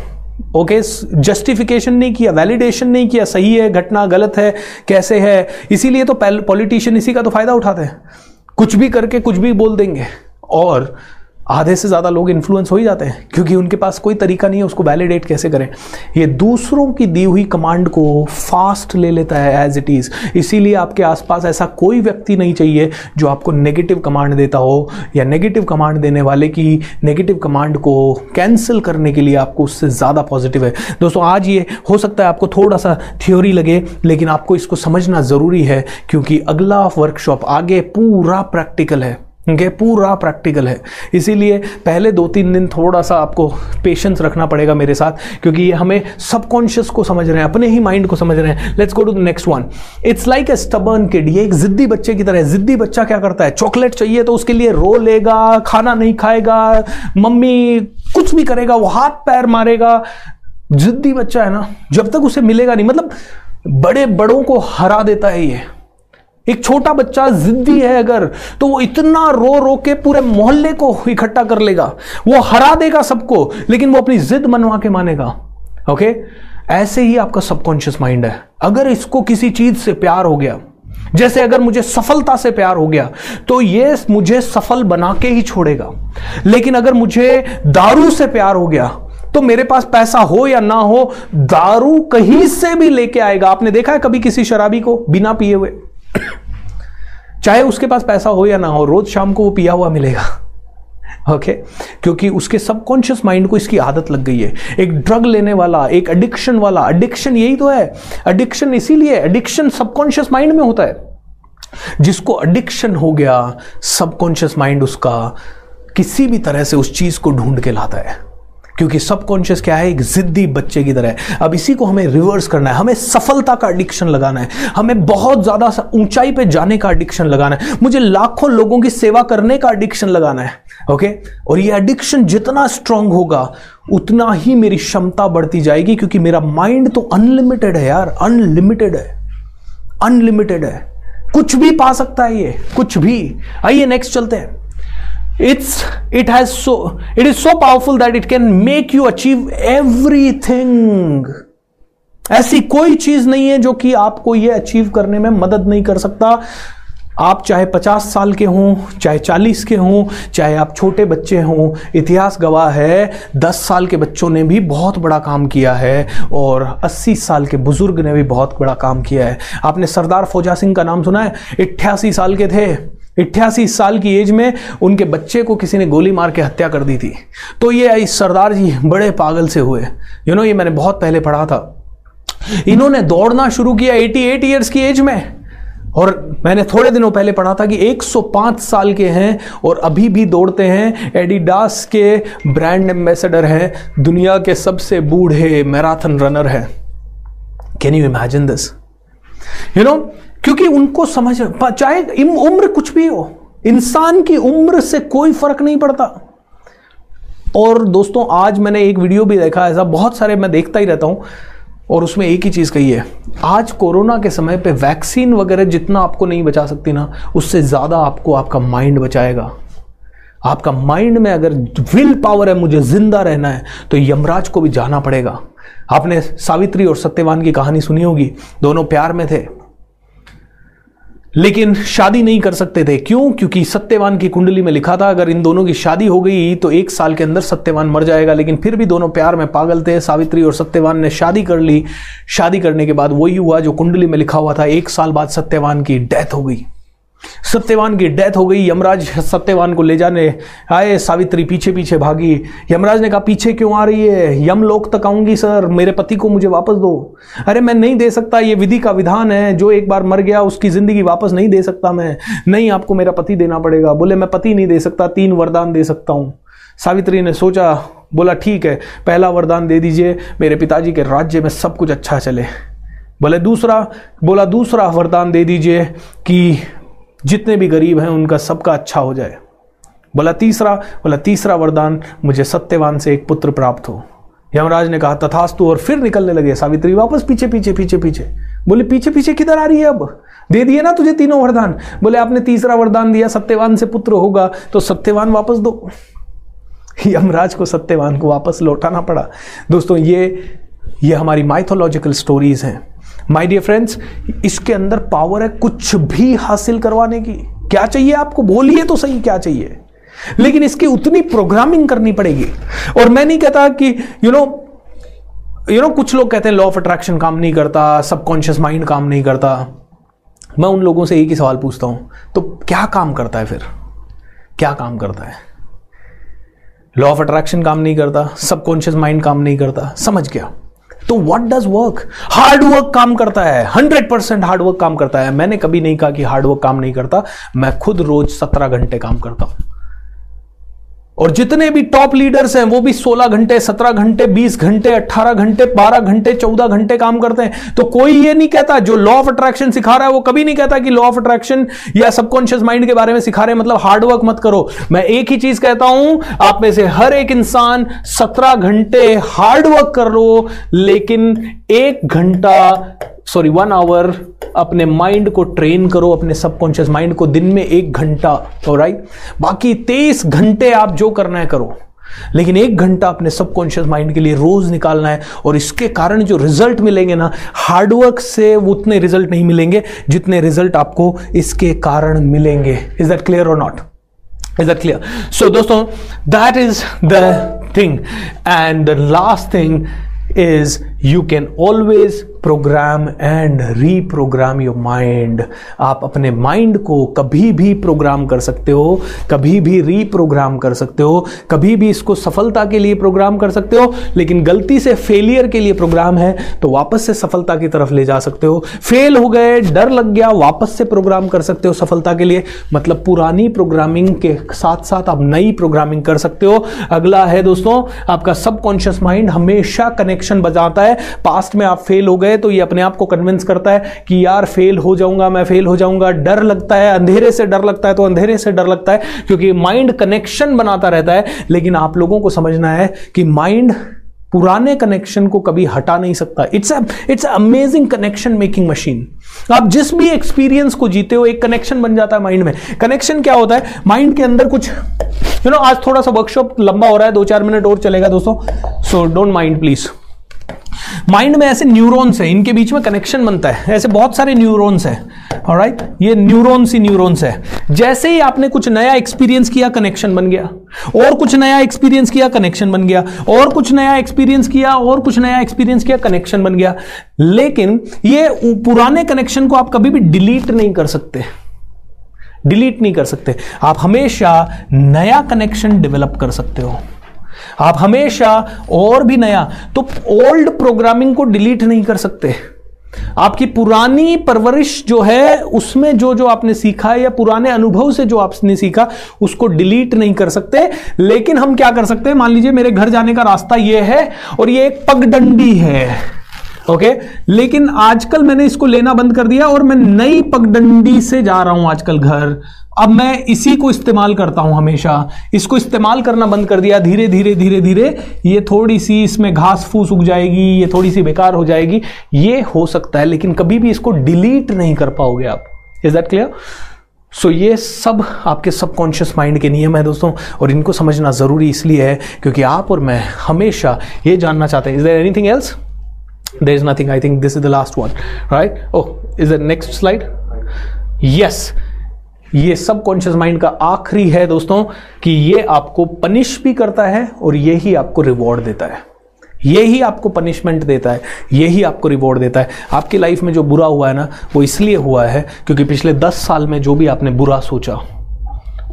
ओके जस्टिफिकेशन नहीं किया, वैलिडेशन नहीं किया, सही है, घटना गलत है, कैसे है। इसीलिए तो पॉलिटिशियन इसी का तो फायदा उठाते हैं, कुछ भी करके कुछ भी बोल देंगे और आधे से ज़्यादा लोग इन्फ्लुएंस हो ही जाते हैं, क्योंकि उनके पास कोई तरीका नहीं है उसको वैलिडेट कैसे करें। ये दूसरों की दी हुई कमांड को फास्ट ले लेता है एज इट इज़। इसीलिए आपके आसपास ऐसा कोई व्यक्ति नहीं चाहिए जो आपको नेगेटिव कमांड देता हो, या नेगेटिव कमांड देने वाले की नेगेटिव कमांड को कैंसिल करने के लिए आपको उससे ज़्यादा पॉजिटिव है। दोस्तों आज ये हो सकता है आपको थोड़ा सा थ्योरी लगे, लेकिन आपको इसको समझना ज़रूरी है, क्योंकि अगला वर्कशॉप आगे पूरा प्रैक्टिकल है। Okay, पूरा प्रैक्टिकल है। इसीलिए पहले 2-3 दिन थोड़ा सा आपको पेशेंस रखना पड़ेगा मेरे साथ, क्योंकि ये हमें सबकॉन्शियस को समझ रहे हैं, अपने ही माइंड को समझ रहे हैं। Let's go to the next one. It's like a stubborn kid, ये एक जिद्दी बच्चे की तरह है। जिद्दी बच्चा क्या करता है, चॉकलेट चाहिए तो उसके लिए रो लेगा, खाना नहीं खाएगा, मम्मी कुछ भी करेगा, वो हाथ पैर मारेगा, जिद्दी बच्चा है ना, जब तक उसे मिलेगा नहीं, मतलब बड़े बड़ों को हरा देता है ये। एक छोटा बच्चा जिद्दी है अगर तो वो इतना रो रो के पूरे मोहल्ले को इकट्ठा कर लेगा, वो हरा देगा सबको, लेकिन वो अपनी जिद मनवा के मानेगा। ओके, ऐसे ही आपका सबकॉन्शियस माइंड है। अगर इसको किसी चीज से प्यार हो गया, जैसे अगर मुझे सफलता से प्यार हो गया तो ये मुझे सफल बना के ही छोड़ेगा। लेकिन अगर मुझे दारू से प्यार हो गया तो मेरे पास पैसा हो या ना हो, दारू कहीं से भी लेके आएगा। आपने देखा है कभी किसी शराबी को बिना पिए हुए, चाहे उसके पास पैसा हो या ना हो, रोज शाम को वो पिया हुआ मिलेगा। ओके, क्योंकि उसके सबकॉन्शियस माइंड को इसकी आदत लग गई है। एक ड्रग लेने वाला, एक एडिक्शन वाला, एडिक्शन यही तो है, एडिक्शन इसीलिए, एडिक्शन सबकॉन्शियस माइंड में होता है। जिसको एडिक्शन हो गया, सबकॉन्शियस माइंड उसका किसी भी तरह से उस चीज को ढूंढ के लाता है, क्योंकि सबकॉन्शियस क्या है, एक जिद्दी बच्चे की तरह है। अब इसी को हमें रिवर्स करना है। हमें सफलता का एडिक्शन लगाना है, हमें बहुत ज्यादा ऊंचाई पे जाने का एडिक्शन लगाना है, मुझे लाखों लोगों की सेवा करने का एडिक्शन लगाना है। ओके, और ये एडिक्शन जितना स्ट्रांग होगा उतना ही मेरी क्षमता बढ़ती जाएगी, क्योंकि मेरा माइंड तो अनलिमिटेड है यार, अनलिमिटेड है, अनलिमिटेड है, कुछ भी पा सकता है ये, कुछ भी। आइए नेक्स्ट चलते हैं। It is so powerful that it can make you achieve everything. ऐसी कोई चीज नहीं है जो कि आपको ये अचीव करने में मदद नहीं कर सकता। आप चाहे 50 साल के हों, चाहे 40 के हों, चाहे आप छोटे बच्चे हों, इतिहास गवाह है 10 साल के बच्चों ने भी बहुत बड़ा काम किया है और 80 साल के बुजुर्ग ने भी बहुत बड़ा काम किया है। आपने सरदार फौजा सिंह का नाम सुना है? 88 साल के थे, 88 साल की एज में उनके बच्चे को किसी ने गोली मार के हत्या कर दी थी। तो ये सरदार जी बड़े पागल से हुए, you know, ये मैंने बहुत पहले पढ़ा था। इन्होंने दौड़ना शुरू किया 88 ईयर्स की एज में, और मैंने थोड़े दिनों पहले पढ़ा था कि 105 साल के हैं और अभी भी दौड़ते हैं। एडिडास के ब्रांड एम्बेसडर हैं, दुनिया के सबसे बूढ़े मैराथन रनर हैं। Can you imagine this, you know, क्योंकि उनको समझ, चाहे उम्र कुछ भी हो, इंसान की उम्र से कोई फर्क नहीं पड़ता। और दोस्तों, आज मैंने एक वीडियो भी देखा, ऐसा बहुत सारे मैं देखता ही रहता हूं, और उसमें एक ही चीज कही है, आज कोरोना के समय पे वैक्सीन वगैरह जितना आपको नहीं बचा सकती ना, उससे ज्यादा आपको आपका माइंड बचाएगा। आपका माइंड में अगर विल पावर है, मुझे जिंदा रहना है, तो यमराज को भी जाना पड़ेगा। आपने सावित्री और सत्यवान की कहानी सुनी होगी, दोनों प्यार में थे लेकिन शादी नहीं कर सकते थे। क्यों? क्योंकि सत्यवान की कुंडली में लिखा था अगर इन दोनों की शादी हो गई तो 1 साल के अंदर सत्यवान मर जाएगा। लेकिन फिर भी दोनों प्यार में पागल थे, सावित्री और सत्यवान ने शादी कर ली। शादी करने के बाद वही हुआ जो कुंडली में लिखा हुआ था, 1 साल बाद सत्यवान की डेथ हो गई। सत्यवान की डेथ हो गई, यमराज सत्यवान को ले जाने आए, सावित्री पीछे पीछे भागी। यमराज ने कहा पीछे क्यों आ रही है, यमलोक तक आऊंगी सर, मेरे पति को मुझे वापस दो। अरे मैं नहीं दे सकता, ये विधि का विधान है, जो एक बार मर गया उसकी जिंदगी वापस नहीं दे सकता मैं, नहीं आपको मेरा पति देना पड़ेगा। बोले मैं पति नहीं दे सकता, 3 वरदान दे सकता हूं। सावित्री ने सोचा, बोला ठीक है, पहला वरदान दे दीजिए, मेरे पिताजी के राज्य में सब कुछ अच्छा चले। बोले दूसरा, बोला दूसरा वरदान दे दीजिए कि जितने भी गरीब हैं उनका सबका अच्छा हो जाए। बोला तीसरा, बोला तीसरा वरदान मुझे सत्यवान से एक पुत्र प्राप्त हो। यमराज ने कहा तथास्तु, और फिर निकलने लगे। सावित्री वापस पीछे पीछे पीछे पीछे। बोले पीछे पीछे किधर आ रही है, अब दे दिए ना तुझे 3 वरदान। बोले आपने तीसरा वरदान दिया, सत्यवान से पुत्र होगा, तो सत्यवान वापस दो। यमराज को सत्यवान को वापस लौटाना पड़ा। दोस्तों, ये हमारी माइथोलॉजिकल स्टोरीज हैं। माय डियर फ्रेंड्स, इसके अंदर पावर है कुछ भी हासिल करवाने की। क्या चाहिए आपको, बोलिए तो सही क्या चाहिए, लेकिन इसकी उतनी प्रोग्रामिंग करनी पड़ेगी। और मैं नहीं कहता कि यू नो कुछ लोग कहते हैं लॉ ऑफ अट्रैक्शन काम नहीं करता, सबकॉन्शियस माइंड काम नहीं करता। मैं उन लोगों से एक ही सवाल पूछता हूं, तो क्या काम करता है फिर, क्या काम करता है? लॉ ऑफ अट्रैक्शन काम नहीं करता, सबकॉन्शियस माइंड काम नहीं करता, समझ गया। तो व्हाट डज वर्क? हार्डवर्क काम करता है, 100% हार्डवर्क काम करता है। मैंने कभी नहीं कहा कि हार्डवर्क काम नहीं करता, मैं खुद रोज 17 घंटे काम करता हूं। और जितने भी टॉप लीडर्स हैं वो भी 16 घंटे 17 घंटे 20 घंटे 18 घंटे 12 घंटे 14 घंटे काम करते हैं। तो कोई ये नहीं कहता, जो लॉ ऑफ अट्रैक्शन सिखा रहा है वो कभी नहीं कहता कि लॉ ऑफ अट्रैक्शन या सबकॉन्शियस माइंड के बारे में सिखा रहे हैं मतलब हार्डवर्क मत करो। मैं एक ही चीज कहता हूं, आप में से हर एक इंसान 17 घंटे हार्डवर्क कर लो, लेकिन 1 आवर अपने माइंड को ट्रेन करो, अपने सबकॉन्शियस माइंड को दिन में 1 घंटा। ऑलराइट, बाकी 23 घंटे आप जो करना है करो, लेकिन 1 घंटा अपने सबकॉन्शियस माइंड के लिए रोज निकालना है। और इसके कारण जो रिजल्ट मिलेंगे ना, हार्डवर्क से उतने रिजल्ट नहीं मिलेंगे जितने रिजल्ट आपको इसके कारण मिलेंगे। इज दैट क्लियर और not? Is that clear? So दोस्तों, that is the thing. And the last thing is you can always program and reprogram your mind। आप अपने mind को कभी भी program कर सकते हो, कभी भी reprogram कर सकते हो, कभी भी इसको सफलता के लिए program कर सकते हो, लेकिन गलती से failure के लिए program है तो वापस से सफलता की तरफ ले जा सकते हो। fail हो गए, डर लग गया, वापस से program कर सकते हो सफलता के लिए। मतलब पुरानी programming के साथ साथ आप नई programming कर सकते हो। अगला है दोस्तों, आपका subconscious mind हमेशा कनेक्शन बजाता है। पास्ट में आप फेल हो गए तो ये अपने आप को कन्विंस करता है कि यार फेल हो जाऊंगा, मैं फेल हो जाऊंगा। डर लगता है, अंधेरे से डर लगता है, तो अंधेरे से डर लगता है क्योंकि माइंड कनेक्शन बनाता रहता है। लेकिन आप लोगों को समझना है कि माइंड पुराने कनेक्शन को कभी हटा नहीं सकता। It's a amazing connection making machine. आप जिस भी एक्सपीरियंस को जीते हो, एक कनेक्शन बन जाता है माइंड में। कनेक्शन क्या होता है? माइंड के अंदर कुछ आज थोड़ा सा वर्कशॉप लंबा हो रहा है, 2-4 मिनट और चलेगा दोस्तों, so don't mind please. Mind में ऐसे न्यूरॉन्स हैं, इनके बीच में कनेक्शन बनता है। ऐसे बहुत सारे न्यूरॉन्स हैं, ऑलराइट, ये न्यूरॉन्स ही न्यूरॉन्स हैं। जैसे ही आपने कुछ नया एक्सपीरियंस किया, कनेक्शन बन गया, और कुछ नया एक्सपीरियंस किया, कनेक्शन बन गया, और कुछ नया एक्सपीरियंस किया, और कुछ नया एक्सपीरियंस किया, कनेक्शन बन गया। लेकिन ये पुराने कनेक्शन को आप कभी भी डिलीट नहीं कर सकते, डिलीट नहीं कर सकते। आप हमेशा नया कनेक्शन डेवलप कर सकते हो, आप हमेशा और भी नया। तो ओल्ड प्रोग्रामिंग को डिलीट नहीं कर सकते। आपकी पुरानी परवरिश जो है, उसमें जो आपने सीखा है, या पुराने अनुभव से जो आपने सीखा, उसको डिलीट नहीं कर सकते। लेकिन हम क्या कर सकते हैं? मान लीजिए मेरे घर जाने का रास्ता ये है और ये एक पगडंडी है, ओके, लेकिन आजकल मैंने इसको लेना बंद कर दिया और मैं नई पगडंडी से जा रहा हूं आजकल घर। अब मैं इसी को इस्तेमाल करता हूं हमेशा, इसको इस्तेमाल करना बंद कर दिया। धीरे धीरे धीरे धीरे ये थोड़ी सी, इसमें घास फूस उग जाएगी, ये थोड़ी सी बेकार हो जाएगी, ये हो सकता है, लेकिन कभी भी इसको डिलीट नहीं कर पाओगे आप। Is that clear? सो ये सब आपके सबकॉन्शियस माइंड के नियम है दोस्तों, और इनको समझना जरूरी इसलिए है क्योंकि आप और मैं हमेशा ये जानना चाहते हैं। Is there anything else? There is nothing. I think this is the last one, right? Oh, is the next slide? Yes, ये सब कॉन्शियस माइंड का आखिरी है दोस्तों, कि ये आपको पनिश भी करता है और ये ही आपको रिवॉर्ड देता है, ये ही आपको पनिशमेंट देता है, ये ही आपको रिवॉर्ड देता है। आपकी लाइफ में जो बुरा हुआ है ना, वो इसलिए हुआ है क्योंकि पिछले 10 साल में जो भी आपने बुरा सोचा,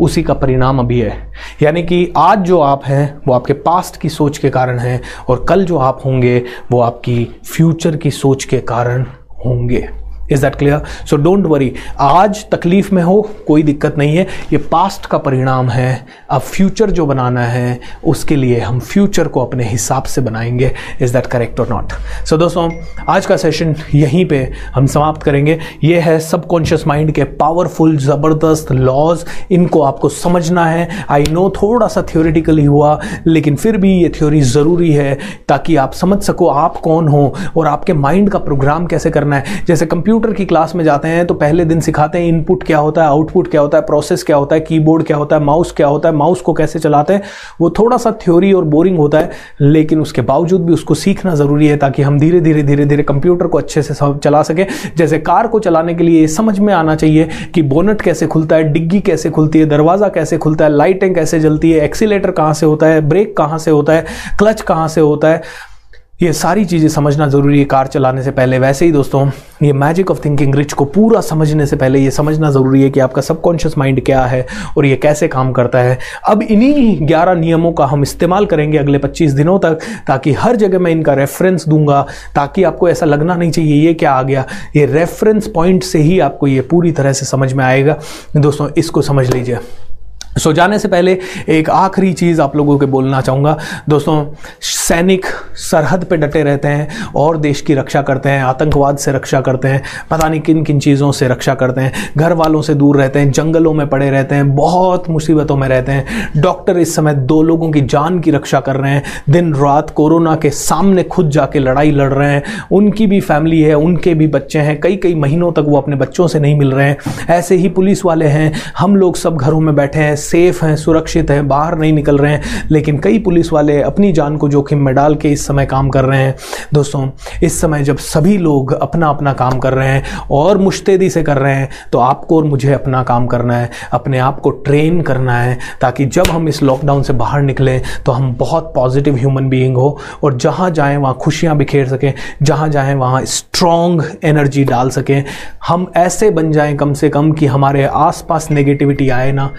उसी का परिणाम अभी है। यानी कि आज जो आप हैं वो आपके पास्ट की सोच के कारण है, और कल जो आप होंगे वो आपकी फ्यूचर की सोच के कारण होंगे। Is that clear? So don't worry, आज तकलीफ में हो कोई दिक्कत नहीं है, ये पास्ट का परिणाम है। अब फ्यूचर जो बनाना है, उसके लिए हम फ्यूचर को अपने हिसाब से बनाएंगे। इज दैट करेक्ट और नॉट? सो दोस्तों, आज का सेशन यहीं पे हम समाप्त करेंगे। ये है सबकॉन्शियस माइंड के पावरफुल ज़बरदस्त लॉज, इनको आपको समझना है। आई नो थोड़ा सा थ्योरेटिकली हुआ, लेकिन फिर भी ये थ्योरी ज़रूरी है ताकि आप समझ सको आप कौन हो और आपके माइंड का प्रोग्राम कैसे करना है। जैसे कंप्यूटर की क्लास में जाते हैं तो पहले दिन सिखाते हैं इनपुट क्या होता है, आउटपुट क्या होता है, प्रोसेस क्या होता है, कीबोर्ड क्या होता है, माउस क्या होता है, माउस को कैसे चलाते हैं। वो थोड़ा सा थ्योरी और बोरिंग होता है, लेकिन उसके बावजूद भी उसको सीखना ज़रूरी है ताकि हम धीरे धीरे धीरे धीरे कंप्यूटर को अच्छे से चला सकें। जैसे कार को चलाने के लिए समझ में आना चाहिए कि बोनट कैसे खुलता है, डिग्गी कैसे खुलती है, दरवाज़ा कैसे खुलता है, लाइटें कैसे जलती है, एक्सीलेटर कहाँ से होता है, ब्रेक कहाँ से होता है, क्लच कहाँ से होता है, ये सारी चीज़ें समझना ज़रूरी है कार चलाने से पहले। वैसे ही दोस्तों, ये मैजिक ऑफ थिंकिंग रिच को पूरा समझने से पहले ये समझना ज़रूरी है कि आपका सबकॉन्शियस माइंड क्या है और ये कैसे काम करता है। अब इन्हीं 11 नियमों का हम इस्तेमाल करेंगे अगले 25 दिनों तक, ताकि हर जगह मैं इनका रेफरेंस दूंगा, ताकि आपको ऐसा लगना नहीं चाहिए ये क्या आ गया। ये रेफरेंस पॉइंट से ही आपको ये पूरी तरह से समझ में आएगा दोस्तों, इसको समझ लीजिए। सो जाने से पहले एक आखिरी चीज़ आप लोगों के बोलना चाहूँगा। दोस्तों, सैनिक सरहद पे डटे रहते हैं और देश की रक्षा करते हैं, आतंकवाद से रक्षा करते हैं, पता नहीं किन किन चीज़ों से रक्षा करते हैं, घर वालों से दूर रहते हैं, जंगलों में पड़े रहते हैं, बहुत मुसीबतों में रहते हैं। डॉक्टर इस समय 2 लोगों की जान की रक्षा कर रहे हैं, दिन रात कोरोना के सामने खुद जाके लड़ाई लड़ रहे हैं। उनकी भी फैमिली है, उनके भी बच्चे हैं, कई कई महीनों तक वो अपने बच्चों से नहीं मिल रहे हैं। ऐसे ही पुलिस वाले हैं, हम लोग सब घरों में बैठे हैं, सेफ हैं, सुरक्षित हैं, बाहर नहीं निकल रहे हैं, लेकिन कई पुलिस वाले अपनी जान को जोखिम में डाल के इस समय काम कर रहे हैं। दोस्तों, इस समय जब सभी लोग अपना अपना काम कर रहे हैं और मुस्तैदी से कर रहे हैं, तो आपको और मुझे अपना काम करना है, अपने आप को ट्रेन करना है, ताकि जब हम इस लॉकडाउन से बाहर निकलें तो हम बहुत पॉजिटिव ह्यूमन बीइंग हो और जहाँ जाएँ वहाँ खुशियाँ बिखेर सकें, जहाँ जाएँ वहाँ स्ट्रॉन्ग एनर्जी डाल सकें। हम ऐसे बन जाएँ कम से कम कि हमारे आसपास नेगेटिविटी आए ना।